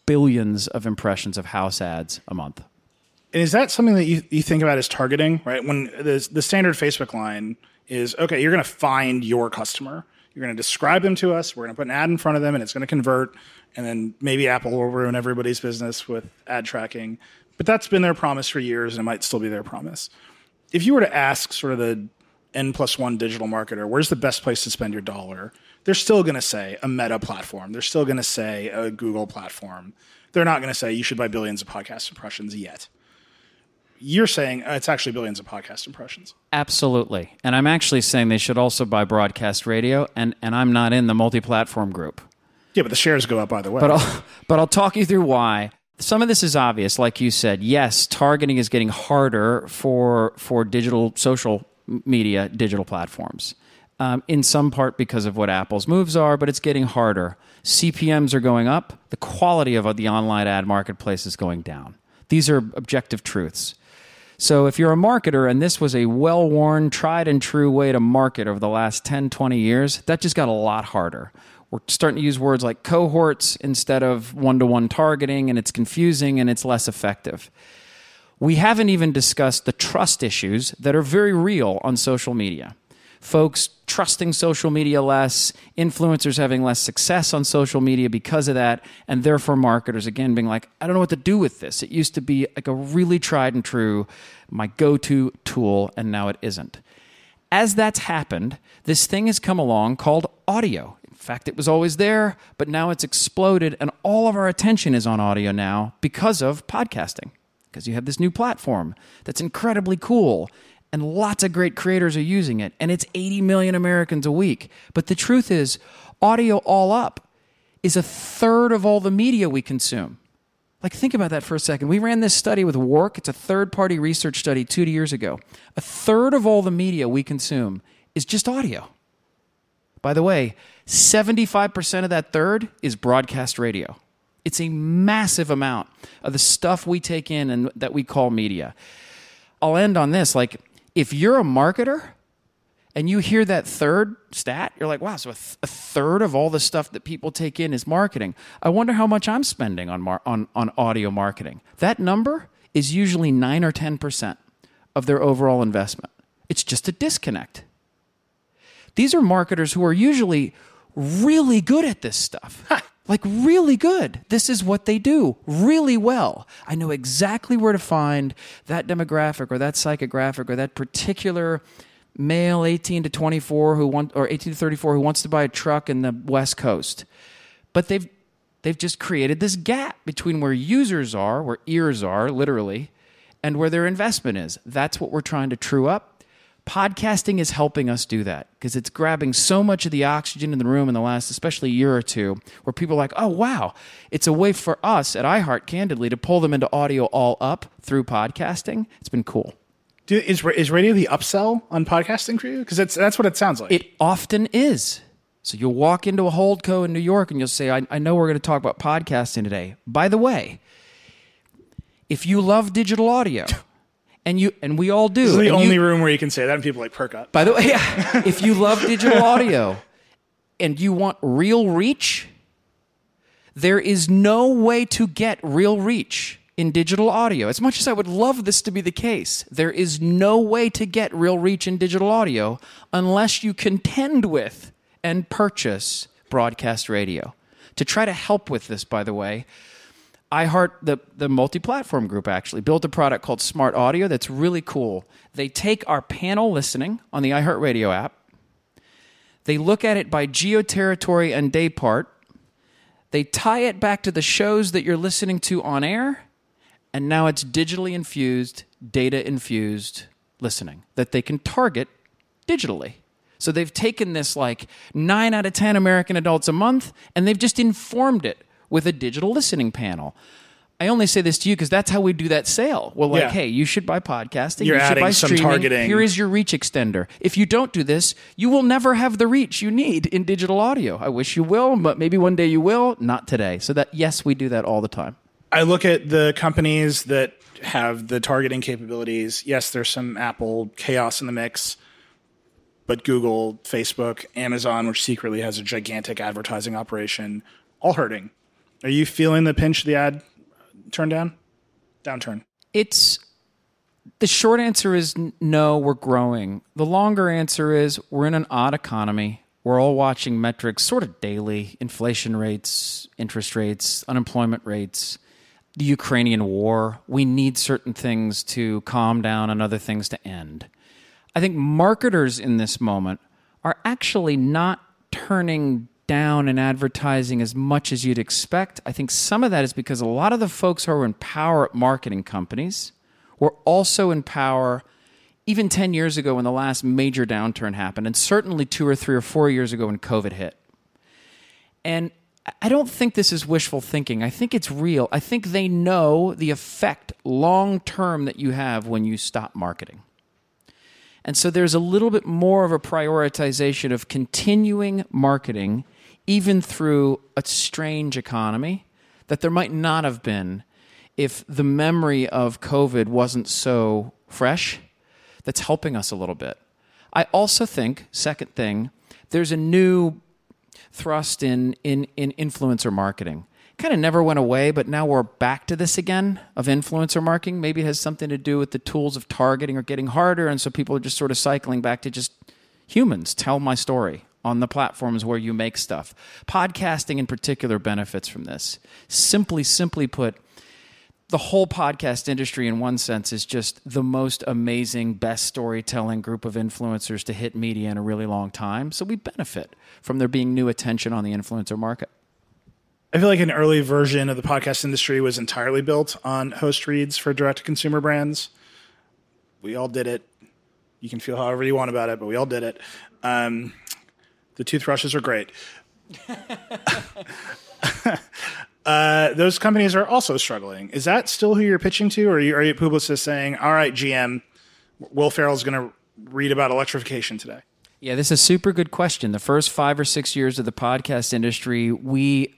billions of impressions of house ads a month? And is that something that you think about as targeting? Right, when the standard Facebook line is, okay, you're going to find your customer. You're going to describe them to us. We're going to put an ad in front of them, and it's going to convert. And then maybe Apple will ruin everybody's business with ad tracking. But that's been their promise for years, and it might still be their promise. If you were to ask sort of the N+1 digital marketer, where's the best place to spend your dollar? They're still going to say a Meta platform. They're still going to say a Google platform. They're not going to say you should buy billions of podcast impressions yet. You're saying it's actually billions of podcast impressions. Absolutely. And I'm actually saying they should also buy broadcast radio, and I'm not in the multi-platform group. Yeah, but the shares go up either way. But I'll talk you through why. Some of this is obvious, like you said. Yes, targeting is getting harder for digital social media, digital platforms. In some part because of what Apple's moves are, but it's getting harder. CPMs are going up. The quality of the online ad marketplace is going down. These are objective truths. So if you're a marketer, and this was a well-worn, tried-and-true way to market over the last 10, 20 years, that just got a lot harder. We're starting to use words like cohorts instead of one-to-one targeting, and it's confusing, and it's less effective. We haven't even discussed the trust issues that are very real on social media. Folks trusting social media less, influencers having less success on social media because of that, and therefore marketers, again, being like, I don't know what to do with this. It used to be like a really tried and true, my go-to tool, and now it isn't. As that's happened, this thing has come along called audio. In fact, it was always there, but now it's exploded, and all of our attention is on audio now because of podcasting, because you have this new platform that's incredibly cool. And lots of great creators are using it, and it's 80 million Americans a week. But the truth is, audio all up is a third of all the media we consume. Like, think about that for a second. We ran this study with Work. It's a third-party research study 2 years ago. A third of all the media we consume is just audio. By the way, 75% of that third is broadcast radio. It's a massive amount of the stuff we take in and that we call media. I'll end on this, like, if you're a marketer and you hear that third stat, you're like, wow, so a third of all the stuff that people take in is marketing. I wonder how much I'm spending on audio marketing. That number is usually 9 or 10% of their overall investment. It's just a disconnect. These are marketers who are usually really good at this stuff. Like, really good. This is what they do really well. I know exactly where to find that demographic or that psychographic or that particular male 18 to 24 who want, or 18 to 34 who wants to buy a truck in the West Coast. But they've just created this gap between where users are, where ears are, literally, and where their investment is. That's what we're trying to true up. Podcasting is helping us do that because it's grabbing so much of the oxygen in the room in the last, especially year or two, where people are like, oh, wow, it's a way for us at iHeart, candidly, to pull them into audio all up through podcasting. It's been cool. Is radio the upsell on podcasting for you? Because that's what it sounds like. It often is. So you'll walk into a holdco in New York and you'll say, I know we're going to talk about podcasting today. By the way, if you love digital audio... And we all do. This is the only room where you can say that and people like perk up. By the way, yeah, if you love digital audio and you want real reach, there is no way to get real reach in digital audio. As much as I would love this to be the case, there is no way to get real reach in digital audio unless you contend with and purchase broadcast radio. To try to help with this, by the way, iHeart, the Multi-Platform Group, actually built a product called Smart Audio that's really cool. They take our panel listening on the iHeartRadio app. They look at it by geo-territory and day part. They tie it back to the shows that you're listening to on air. And now it's digitally infused, data-infused listening that they can target digitally. So they've taken this like 9 out of 10 American adults a month, and they've just informed it with a digital listening panel. I only say this to you because that's how we do that sale. We're like, hey, you should buy podcasting. You should buy streaming. Targeting. Here is your reach extender. If you don't do this, you will never have the reach you need in digital audio. I wish you will, but maybe one day you will. Not today. So that, yes, we do that all the time. I look at the companies that have the targeting capabilities. Yes, there's some Apple chaos in the mix, but Google, Facebook, Amazon, which secretly has a gigantic advertising operation, all hurting. Are you feeling the pinch of the ad downturn? The short answer is no, we're growing. The longer answer is we're in an odd economy. We're all watching metrics sort of daily, inflation rates, interest rates, unemployment rates, the Ukrainian war. We need certain things to calm down and other things to end. I think marketers in this moment are actually not turning down in advertising as much as you'd expect. I think some of that is because a lot of the folks who are in power at marketing companies were also in power even 10 years ago when the last major downturn happened, and certainly 2 or 3 or 4 years ago when COVID hit. And I don't think this is wishful thinking. I think it's real. I think they know the effect long-term that you have when you stop marketing. And so there's a little bit more of a prioritization of continuing marketing, even through a strange economy, that there might not have been if the memory of COVID wasn't so fresh. That's helping us a little bit. I also think, second thing, there's a new thrust in influencer marketing. Kind of never went away, but now we're back to this again of influencer marketing. Maybe it has something to do with the tools of targeting are getting harder, and so people are just sort of cycling back to just humans. Tell my story on the platforms where you make stuff. Podcasting in particular benefits from this. Simply put, the whole podcast industry, in one sense, is just the most amazing, best storytelling group of influencers to hit media in a really long time. So we benefit from there being new attention on the influencer market. I feel like an early version of the podcast industry was entirely built on host reads for direct-to-consumer brands. We all did it. You can feel however you want about it, but we all did it. The toothbrushes are great. Those companies are also struggling. Is that still who you're pitching to? Or are you publicists saying, all right, GM, Will Ferrell's going to read about electrification today? Yeah, this is a super good question. The first 5 or 6 years of the podcast industry,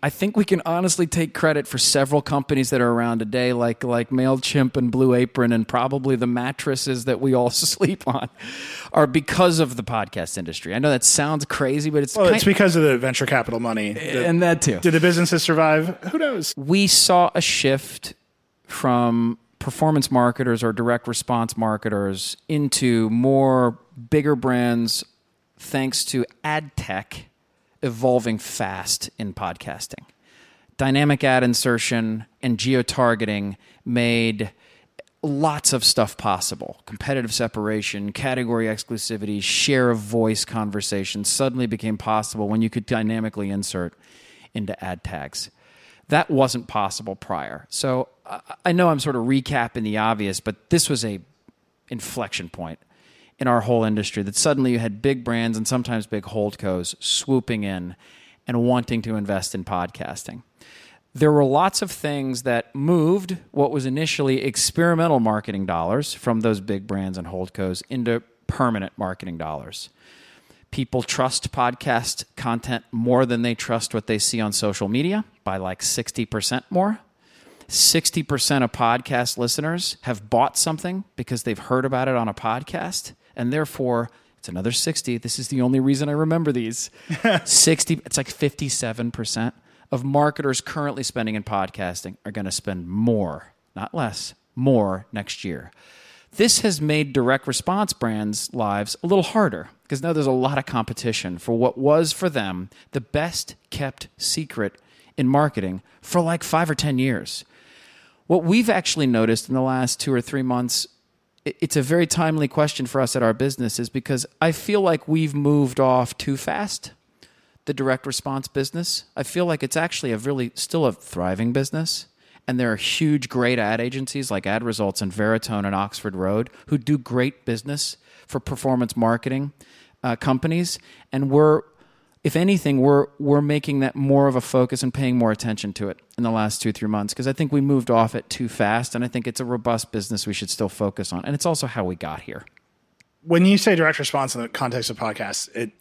I think we can honestly take credit for several companies that are around today, like MailChimp and Blue Apron, and probably the mattresses that we all sleep on are because of the podcast industry. I know that sounds crazy, but it's because of the venture capital money. And that too. Did the businesses survive? Who knows? We saw a shift from performance marketers or direct response marketers into more bigger brands, thanks to ad tech evolving fast in podcasting. Dynamic ad insertion and geo-targeting made lots of stuff possible. Competitive separation, category exclusivity, share of voice conversations suddenly became possible when you could dynamically insert into ad tags. That wasn't possible prior. So I know I'm sort of recapping the obvious, but this was an inflection point in our whole industry, that suddenly you had big brands and sometimes big holdcos swooping in and wanting to invest in podcasting. There were lots of things that moved what was initially experimental marketing dollars from those big brands and holdcos into permanent marketing dollars. People trust podcast content more than they trust what they see on social media by like 60% more. 60% of podcast listeners have bought something because they've heard about it on a podcast. And therefore, it's another 60. This is the only reason I remember these. 60, it's like 57% of marketers currently spending in podcasting are going to spend more, not less, more next year. This has made direct response brands' lives a little harder because now there's a lot of competition for what was for them the best kept secret in marketing for like 5 or 10 years. What we've actually noticed in the last 2 or 3 months, it's a very timely question for us at our business, is because I feel like we've moved off too fast, the direct response business. I feel like it's actually still a thriving business. And there are huge, great ad agencies like Ad Results and Veritone and Oxford Road who do great business for performance marketing companies. And if anything, we're making that more of a focus and paying more attention to it in the last 2 or 3 months because I think we moved off it too fast, and I think it's a robust business we should still focus on. And it's also how we got here. When you say direct response in the context of podcasts,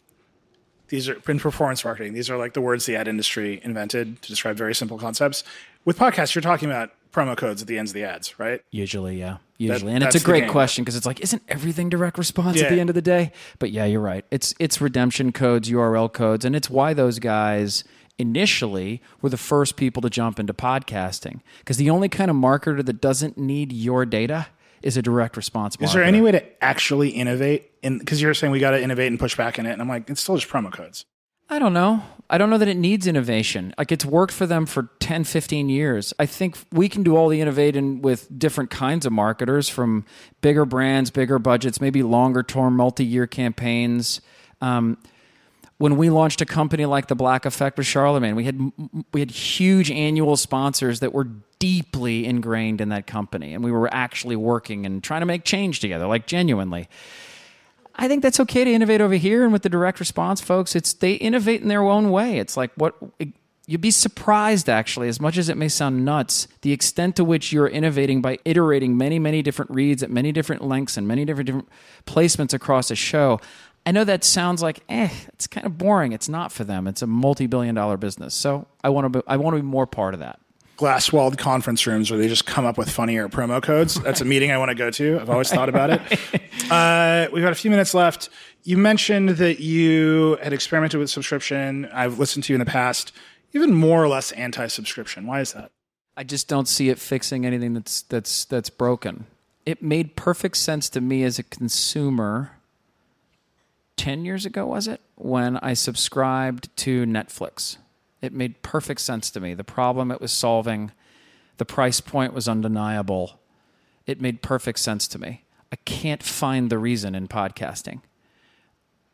these are in performance marketing. These are like the words the ad industry invented to describe very simple concepts. With podcasts, you're talking about promo codes at the ends of the ads, right? Usually, yeah. And it's a great question because it's like, isn't everything direct response at the end of the day? But yeah, you're right. It's redemption codes, URL codes, and it's why those guys initially were the first people to jump into podcasting, because the only kind of marketer that doesn't need your data is a direct response marketer. Is there any way to actually innovate? Because you're saying we got to innovate and push back in it, and I'm like, it's still just promo codes. I don't know. I don't know that it needs innovation. Like, it's worked for them for 10, 15 years. I think we can do all the innovating with different kinds of marketers, from bigger brands, bigger budgets, maybe longer-term, multi-year campaigns. When we launched a company like The Black Effect with Charlamagne, we had huge annual sponsors that were deeply ingrained in that company, and we were actually working and trying to make change together, like genuinely. I think that's okay to innovate over here, and with the direct response folks, they innovate in their own way. It's like, what You'd be surprised, actually, as much as it may sound nuts, the extent to which you're innovating by iterating many, many different reads at many different lengths and many different placements across a show. I know that sounds like, it's kind of boring. It's not for them. It's a multi-billion-dollar business. So I want to be more part of that. Glass-walled conference rooms where they just come up with funnier promo codes. That's a meeting I want to go to. I've always thought about it. We've got a few minutes left. You mentioned that you had experimented with subscription. I've listened to you in the past. Even more or less anti-subscription. Why is that? I just don't see it fixing anything that's broken. It made perfect sense to me as a consumer 10 years ago, was it? When I subscribed to Netflix. It made perfect sense to me. The problem it was solving, the price point was undeniable. It made perfect sense to me. I can't find the reason in podcasting.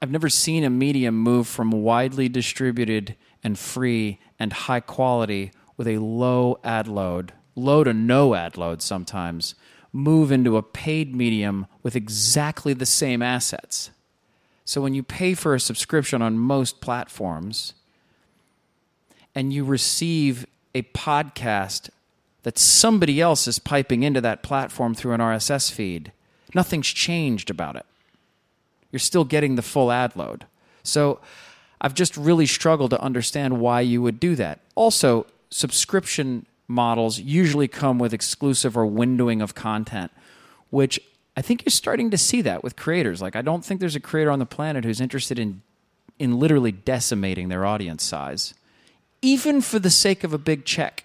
I've never seen a medium move from widely distributed and free and high quality with a low ad load, low to no ad load sometimes, move into a paid medium with exactly the same assets. So when you pay for a subscription on most platforms and you receive a podcast that somebody else is piping into that platform through an RSS feed, nothing's changed about it. You're still getting the full ad load. So I've just really struggled to understand why you would do that. Also, subscription models usually come with exclusive or windowing of content, which I think you're starting to see that with creators. Like, I don't think there's a creator on the planet who's interested in literally decimating their audience size, even for the sake of a big check.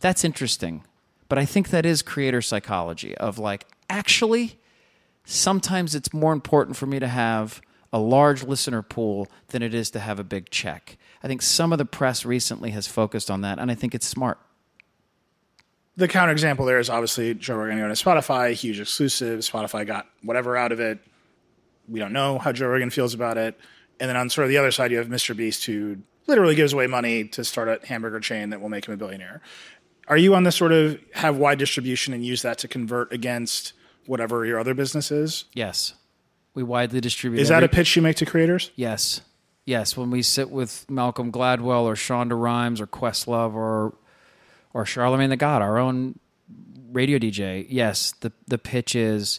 That's interesting. But I think that is creator psychology of like, actually, sometimes it's more important for me to have a large listener pool than it is to have a big check. I think some of the press recently has focused on that, and I think it's smart. The counterexample there is obviously Joe Rogan going to Spotify, huge exclusive. Spotify got whatever out of it. We don't know how Joe Rogan feels about it. And then on sort of the other side, you have Mr. Beast, who literally gives away money to start a hamburger chain that will make him a billionaire. Are you on this sort of have wide distribution and use that to convert against whatever your other business is? Yes. We widely distribute. Is that a pitch you make to creators? Yes. Yes. When we sit with Malcolm Gladwell or Shonda Rhimes or Questlove or Charlamagne the God, our own radio DJ, yes, the pitch is,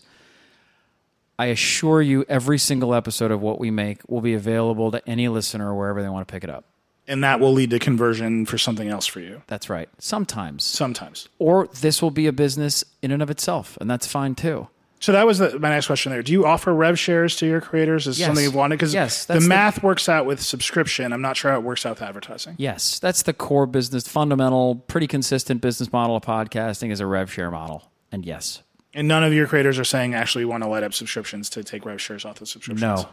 I assure you every single episode of what we make will be available to any listener wherever they want to pick it up. And that will lead to conversion for something else for you. That's right. Sometimes. Or this will be a business in and of itself, and that's fine too. So that was my next question there. Do you offer rev shares to your creators? Is something you've wanted? Because the math works out with subscription. I'm not sure how it works out with advertising. Yes, that's the core business, fundamental, pretty consistent business model of podcasting is a rev share model. And yes. And none of your creators are saying, actually, we want to light up subscriptions to take rev shares off the subscriptions? No.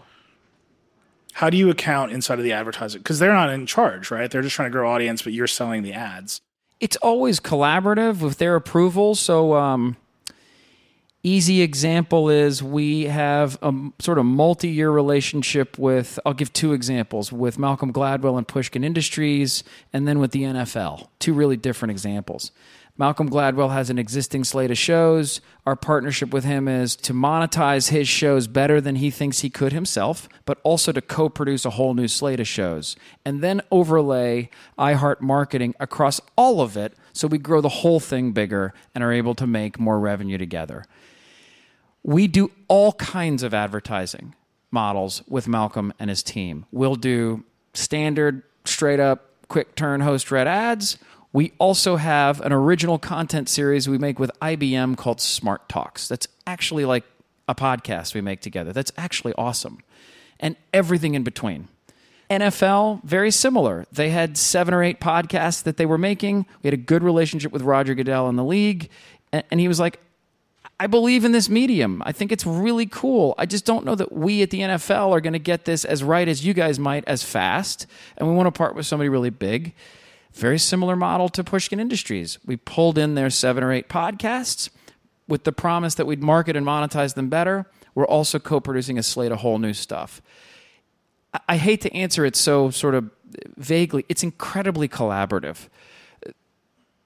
How do you account inside of the advertising? Because they're not in charge, right? They're just trying to grow audience, but you're selling the ads. It's always collaborative with their approval. So, easy example is we have a sort of multi-year relationship with, I'll give two examples, with Malcolm Gladwell and Pushkin Industries, and then with the NFL. Two really different examples. Malcolm Gladwell has an existing slate of shows. Our partnership with him is to monetize his shows better than he thinks he could himself, but also to co-produce a whole new slate of shows. And then overlay iHeart marketing across all of it so we grow the whole thing bigger and are able to make more revenue together. We do all kinds of advertising models with Malcolm and his team. We'll do standard, straight up, quick turn host read ads. We also have an original content series we make with IBM called Smart Talks. That's actually like a podcast we make together. That's actually awesome. And everything in between. NFL, very similar. They had 7 or 8 podcasts that they were making. We had a good relationship with Roger Goodell in the league. And he was like, I believe in this medium. I think it's really cool. I just don't know that we at the NFL are going to get this as right as you guys might as fast. And we want to part with somebody really big. Very similar model to Pushkin Industries. We pulled in their 7 or 8 podcasts with the promise that we'd market and monetize them better. We're also co-producing a slate of whole new stuff. I hate to answer it so sort of vaguely. It's incredibly collaborative.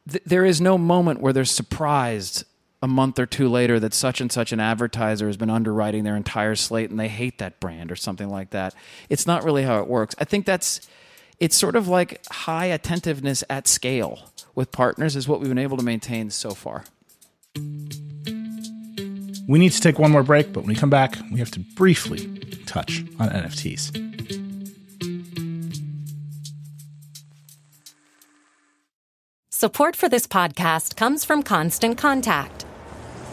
There is no moment where they're surprised a month or two later that such and such an advertiser has been underwriting their entire slate and they hate that brand or something like that. It's not really how it works. I think that's it's sort of like high attentiveness at scale with partners is what we've been able to maintain so far. We need to take one more break, but when we come back, we have to briefly touch on NFTs. Support for this podcast comes from Constant Contact.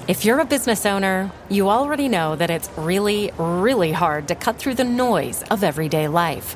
If you're a business owner, you already know that it's really, really hard to cut through the noise of everyday life.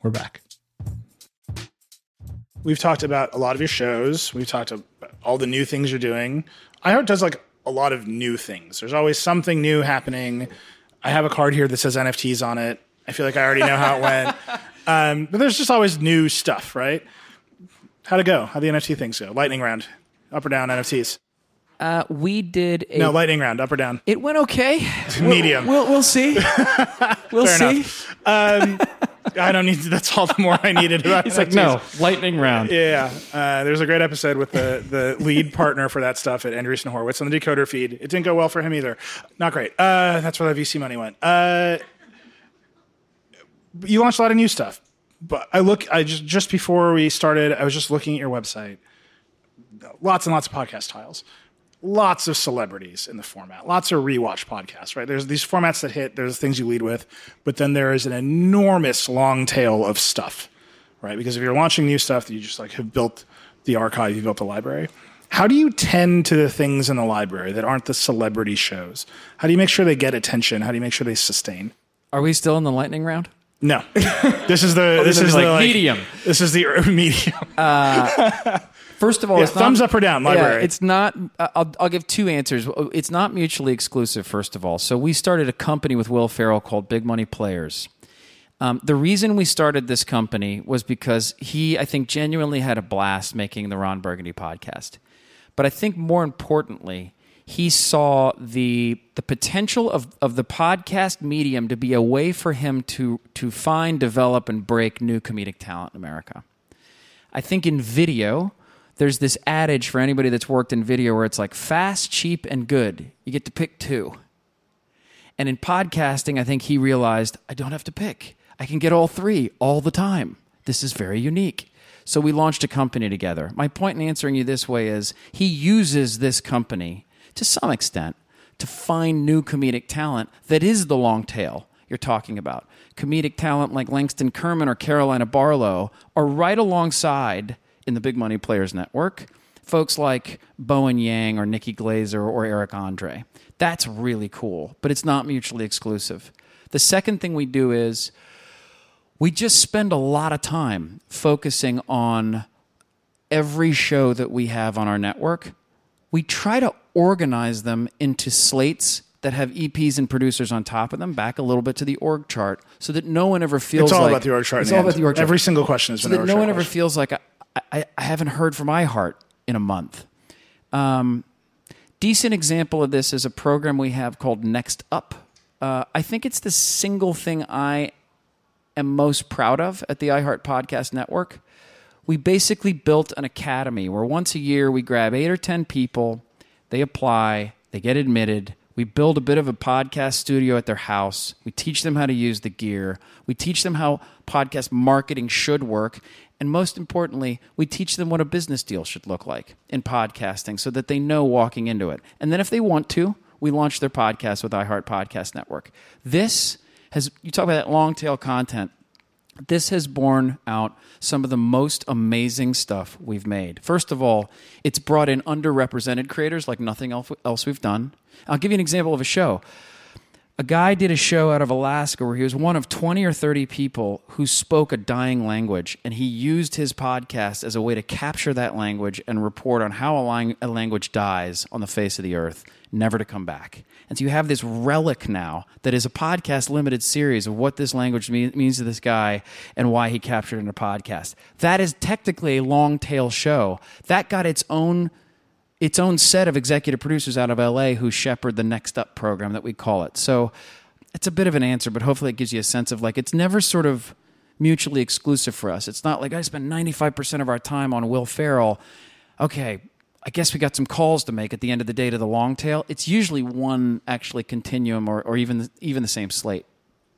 We're back. We've talked about a lot of your shows. We've talked about all the new things you're doing. iHeart does like a lot of new things. There's always something new happening. I have a card here that says NFTs on it. I feel like I already know how it went. But there's just always new stuff, right? How'd it go? How'd the NFT things go? Lightning round, up or down NFTs? We did a... No, lightning round, up or down? It went okay. Medium. We'll see. We'll see. Fair enough. I don't need to, that's all the more I needed about it. He's like, no, lightning round. Yeah. There's a great episode with the lead partner for that stuff at Andreessen Horowitz on the Decoder feed. It didn't go well for him either. Not great. That's where the VC money went. You launched a lot of new stuff. But I just before we started, I was just looking at your website. Lots and lots of podcast tiles. Lots of celebrities in the format. Lots of rewatch podcasts, right? There's these formats that hit. There's things you lead with. But then there is an enormous long tail of stuff, right? Because if you're launching new stuff, you just like have built the archive. You built the library. How do you tend to the things in the library that aren't the celebrity shows? How do you make sure they get attention? How do you make sure they sustain? Are we still in the lightning round? No. This is the medium. This is the medium. First of all, it's not, thumbs up or down, library. Yeah, it's not, I'll give two answers. It's not mutually exclusive, first of all. So we started a company with Will Ferrell called Big Money Players. The reason we started this company was because he, I think, genuinely had a blast making the Ron Burgundy podcast. But I think more importantly, he saw the potential of the podcast medium to be a way for him to find, develop, and break new comedic talent in America. I think in video... There's this adage for anybody that's worked in video where it's like fast, cheap, and good. You get to pick two. And in podcasting, I think he realized, I don't have to pick. I can get all three all the time. This is very unique. So we launched a company together. My point in answering you this way is he uses this company to some extent to find new comedic talent that is the long tail you're talking about. Comedic talent like Langston Kerman or Carolina Barlow are right alongside in the Big Money Players Network, folks like Bowen Yang or Nikki Glaser or Eric Andre. That's really cool, but it's not mutually exclusive. The second thing we do is we just spend a lot of time focusing on every show that we have on our network. We try to organize them into slates that have EPs and producers on top of them, back a little bit to the org chart, so that no one ever feels like... It's all about the org chart. It's all about the org chart. Every single question has been an org chart. So that no one ever feels like... I haven't heard from iHeart in a month. Decent example of this is a program we have called Next Up. I think it's the single thing I am most proud of at the iHeart Podcast Network. we basically built an academy where once a year we grab 8 or 10 people, they apply, they get admitted. We build a bit of a podcast studio at their house. We teach them how to use the gear. We teach them how podcast marketing should work. And most importantly, we teach them what a business deal should look like in podcasting so that they know walking into it. And then if they want to, we launch their podcast with iHeart Podcast Network. This has, you talk about that long tail content, this has borne out some of the most amazing stuff we've made. First of all, it's brought in underrepresented creators like nothing else we've done. I'll give you an example of a show. A guy did a show out of Alaska where he was one of 20 or 30 people who spoke a dying language, and he used his podcast as a way to capture that language and report on how a language dies on the face of the earth, never to come back. And so you have this relic now that is a podcast limited series of what this language means to this guy and why he captured it in a podcast. That is technically a long tail show. That got its own set of executive producers out of LA who shepherd the Next Up program that we call it. So it's a bit of an answer, but hopefully it gives you a sense of like, it's never sort of mutually exclusive for us. It's not like I spend 95% of our time on Will Ferrell. Okay, I guess we got some calls to make at the end of the day to the long tail. It's usually one actually continuum or even the same slate.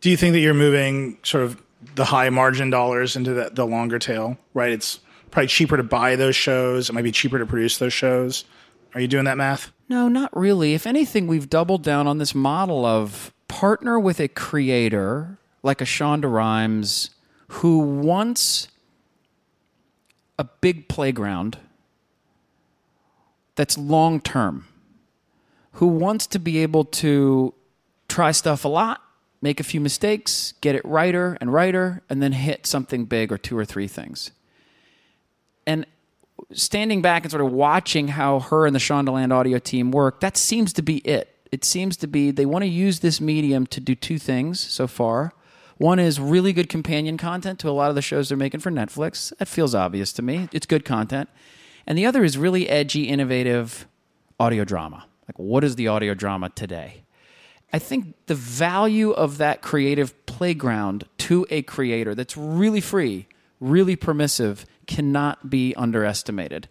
Do you think that you're moving sort of the high margin dollars into the longer tail, right? It's probably cheaper to buy those shows. It might be cheaper to produce those shows. Are you doing that math? No, not really. If anything, we've doubled down on this model of partner with a creator like a Shonda Rhimes who wants a big playground that's long-term, who wants to be able to try stuff a lot, make a few mistakes, get it righter, and then hit something big or 2 or 3 things. And standing back and sort of watching how her and the Shondaland audio team work, that seems to be it. It seems to be they want to use this medium to do 2 things so far. One is really good companion content to a lot of the shows they're making for Netflix. That feels obvious to me. It's good content. And the other is really edgy, innovative audio drama. Like, what is the audio drama today? I think the value of that creative playground to a creator that's really free, really permissive, cannot be underestimated.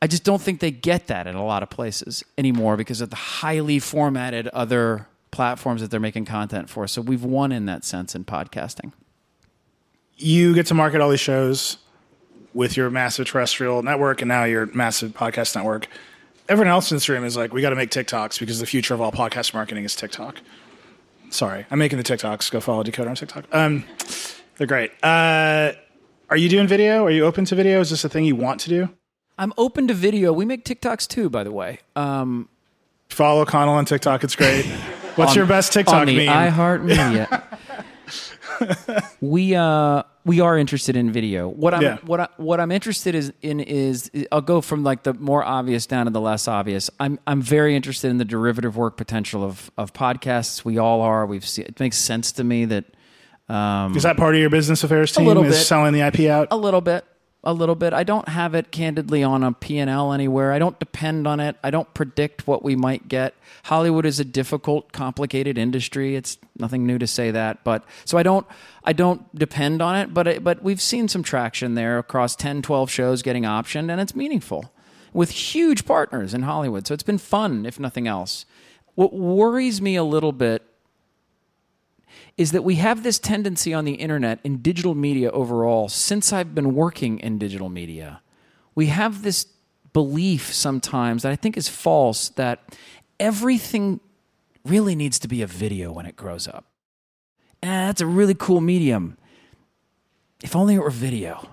I just don't think they get that in a lot of places anymore because of the highly formatted other platforms that they're making content for. So we've won in that sense in podcasting. You get to market all these shows with your massive terrestrial network and now your massive podcast network. Everyone else in this room is like, we got to make TikToks because the future of all podcast marketing is TikTok. Sorry, I'm making the TikToks. Go follow Decoder on TikTok. They're great. Are you doing video? Are you open to video? Is this a thing you want to do? I'm open to video. We make TikToks too, by the way. Follow Conal on TikTok. It's great. What's your best TikTok meme? iHeartMedia. We are interested in video. What I'm interested in is I'll go from like the more obvious down to the less obvious. I'm very interested in the derivative work potential of podcasts. We all are. It makes sense to me that. Is that part of your business affairs team? Is selling the IP out? A little bit. I don't have it candidly on a P&L anywhere. I don't depend on it. I don't predict what we might get. Hollywood is a difficult, complicated industry. It's nothing new to say that, but so I don't depend on it. But we've seen some traction there across 10, 12 shows getting optioned, and it's meaningful with huge partners in Hollywood. So it's been fun, if nothing else. What worries me a little bit is that we have this tendency on the internet in digital media overall, since I've been working in digital media, we have this belief sometimes that I think is false that everything really needs to be a video when it grows up. That's a really cool medium. If only it were video.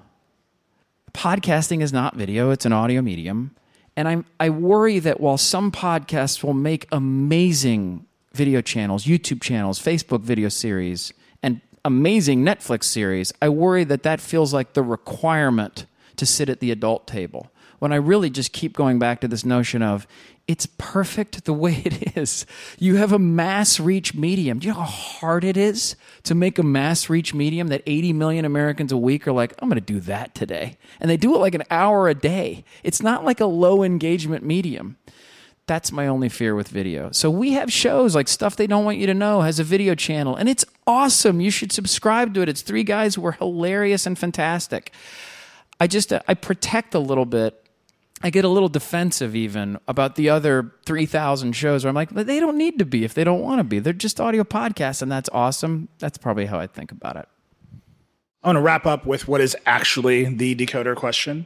Podcasting is not video, it's an audio medium. And I worry that while some podcasts will make amazing video channels, YouTube channels, Facebook video series, and amazing Netflix series, I worry that feels like the requirement to sit at the adult table. When I really just keep going back to this notion of, it's perfect the way it is. You have a mass reach medium. Do you know how hard it is to make a mass reach medium that 80 million Americans a week are like, I'm going to do that today. And they do it like an hour a day. It's not like a low engagement medium. That's my only fear with video. So we have shows like Stuff They Don't Want You to Know has a video channel, and it's awesome. You should subscribe to it. It's 3 guys who are hilarious and fantastic. I protect a little bit. I get a little defensive even about the other 3,000 shows where I'm like, they don't need to be if they don't want to be. They're just audio podcasts, and that's awesome. That's probably how I think about it. I want to wrap up with what is actually the Decoder question.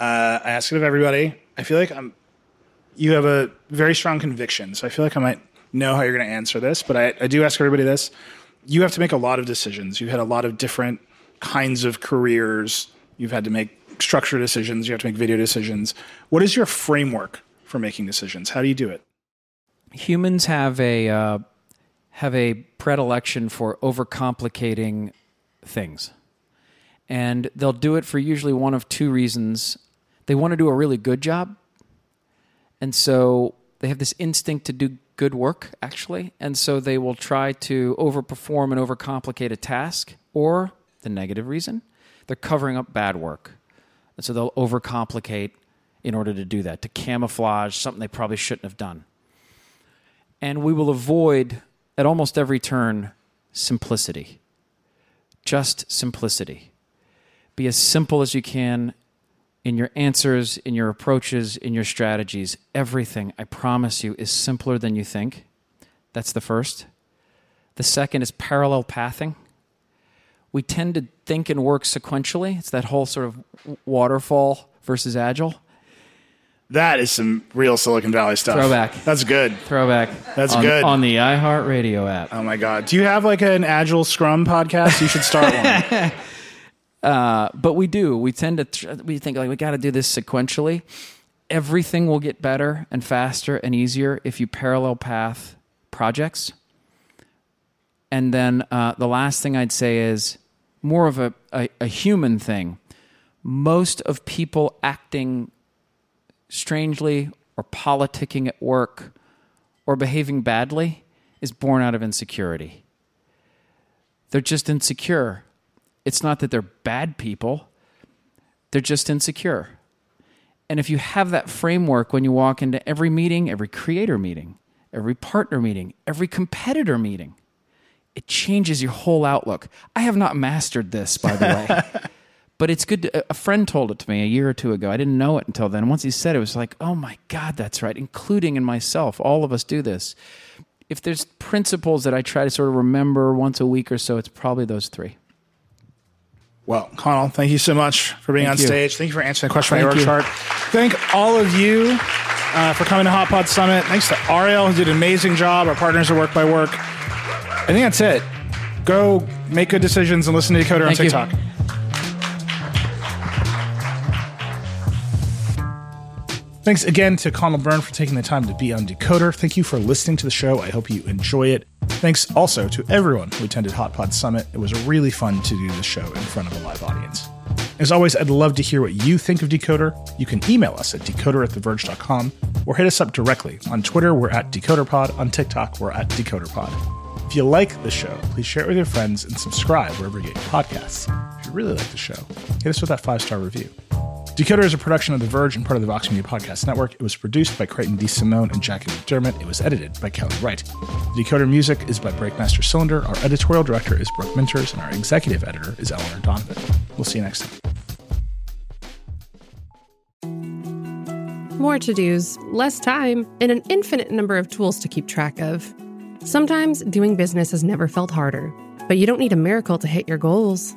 I ask it of everybody. I feel like you have a very strong conviction, so I feel like I might know how you're going to answer this, but I do ask everybody this. You have to make a lot of decisions. You've had a lot of different kinds of careers. You've had to make structure decisions. You have to make video decisions. What is your framework for making decisions? How do you do it? Humans have a predilection for overcomplicating things. And they'll do it for usually one of two reasons. They want to do a really good job. And so they have this instinct to do good work, actually. And so they will try to overperform and overcomplicate a task. Or the negative reason, they're covering up bad work. And so they'll overcomplicate in order to do that, to camouflage something they probably shouldn't have done. And we will avoid, at almost every turn, simplicity. Just simplicity. Be as simple as you can in your answers, in your approaches, in your strategies. Everything, I promise you, is simpler than you think. That's the first. The second is parallel pathing. We tend to think and work sequentially. It's that whole sort of waterfall versus agile. That is some real Silicon Valley stuff. Throwback. That's good. Throwback. That's good. On the iHeartRadio app. Oh, my God. Do you have like an agile scrum podcast? You should start one. But we do. We tend to we think like we got to do this sequentially. Everything will get better and faster and easier if you parallel path projects. And then the last thing I'd say is more of a human thing. Most of people acting strangely or politicking at work or behaving badly is born out of insecurity. They're just insecure. It's not that they're bad people. They're just insecure. And if you have that framework when you walk into every meeting, every creator meeting, every partner meeting, every competitor meeting, it changes your whole outlook. I have not mastered this, by the way. But it's good. A friend told it to me a year or two ago. I didn't know it until then. Once he said it, it was like, oh my God, that's right, including in myself. All of us do this. If there's principles that I try to sort of remember once a week or so, it's probably those three. Well, Conal, thank you so much for being on stage. Thank you for answering the question on your chart. Thank all of you for coming to Hot Pod Summit. Thanks to Ariel, who did an amazing job. Our partners at Work by Work. I think that's it. Go make good decisions and listen to Decoder on TikTok. Thanks again to Conal Byrne for taking the time to be on Decoder. Thank you for listening to the show. I hope you enjoy it. Thanks also to everyone who attended Hot Pod Summit. It was really fun to do this show in front of a live audience. As always, I'd love to hear what you think of Decoder. You can email us at decoder@theverge.com or hit us up directly. On Twitter, we're at DecoderPod. On TikTok, we're at DecoderPod. If you like the show, please share it with your friends and subscribe wherever you get your podcasts. If you really like the show, hit us with that 5-star review. Decoder is a production of The Verge and part of the Vox Media Podcast Network. It was produced by Creighton D. Simone and Jackie McDermott. It was edited by Kelly Wright. The Decoder music is by Breakmaster Cylinder. Our editorial director is Brooke Minters, and our executive editor is Eleanor Donovan. We'll see you next time. More to-dos, less time, and an infinite number of tools to keep track of. Sometimes doing business has never felt harder, but you don't need a miracle to hit your goals.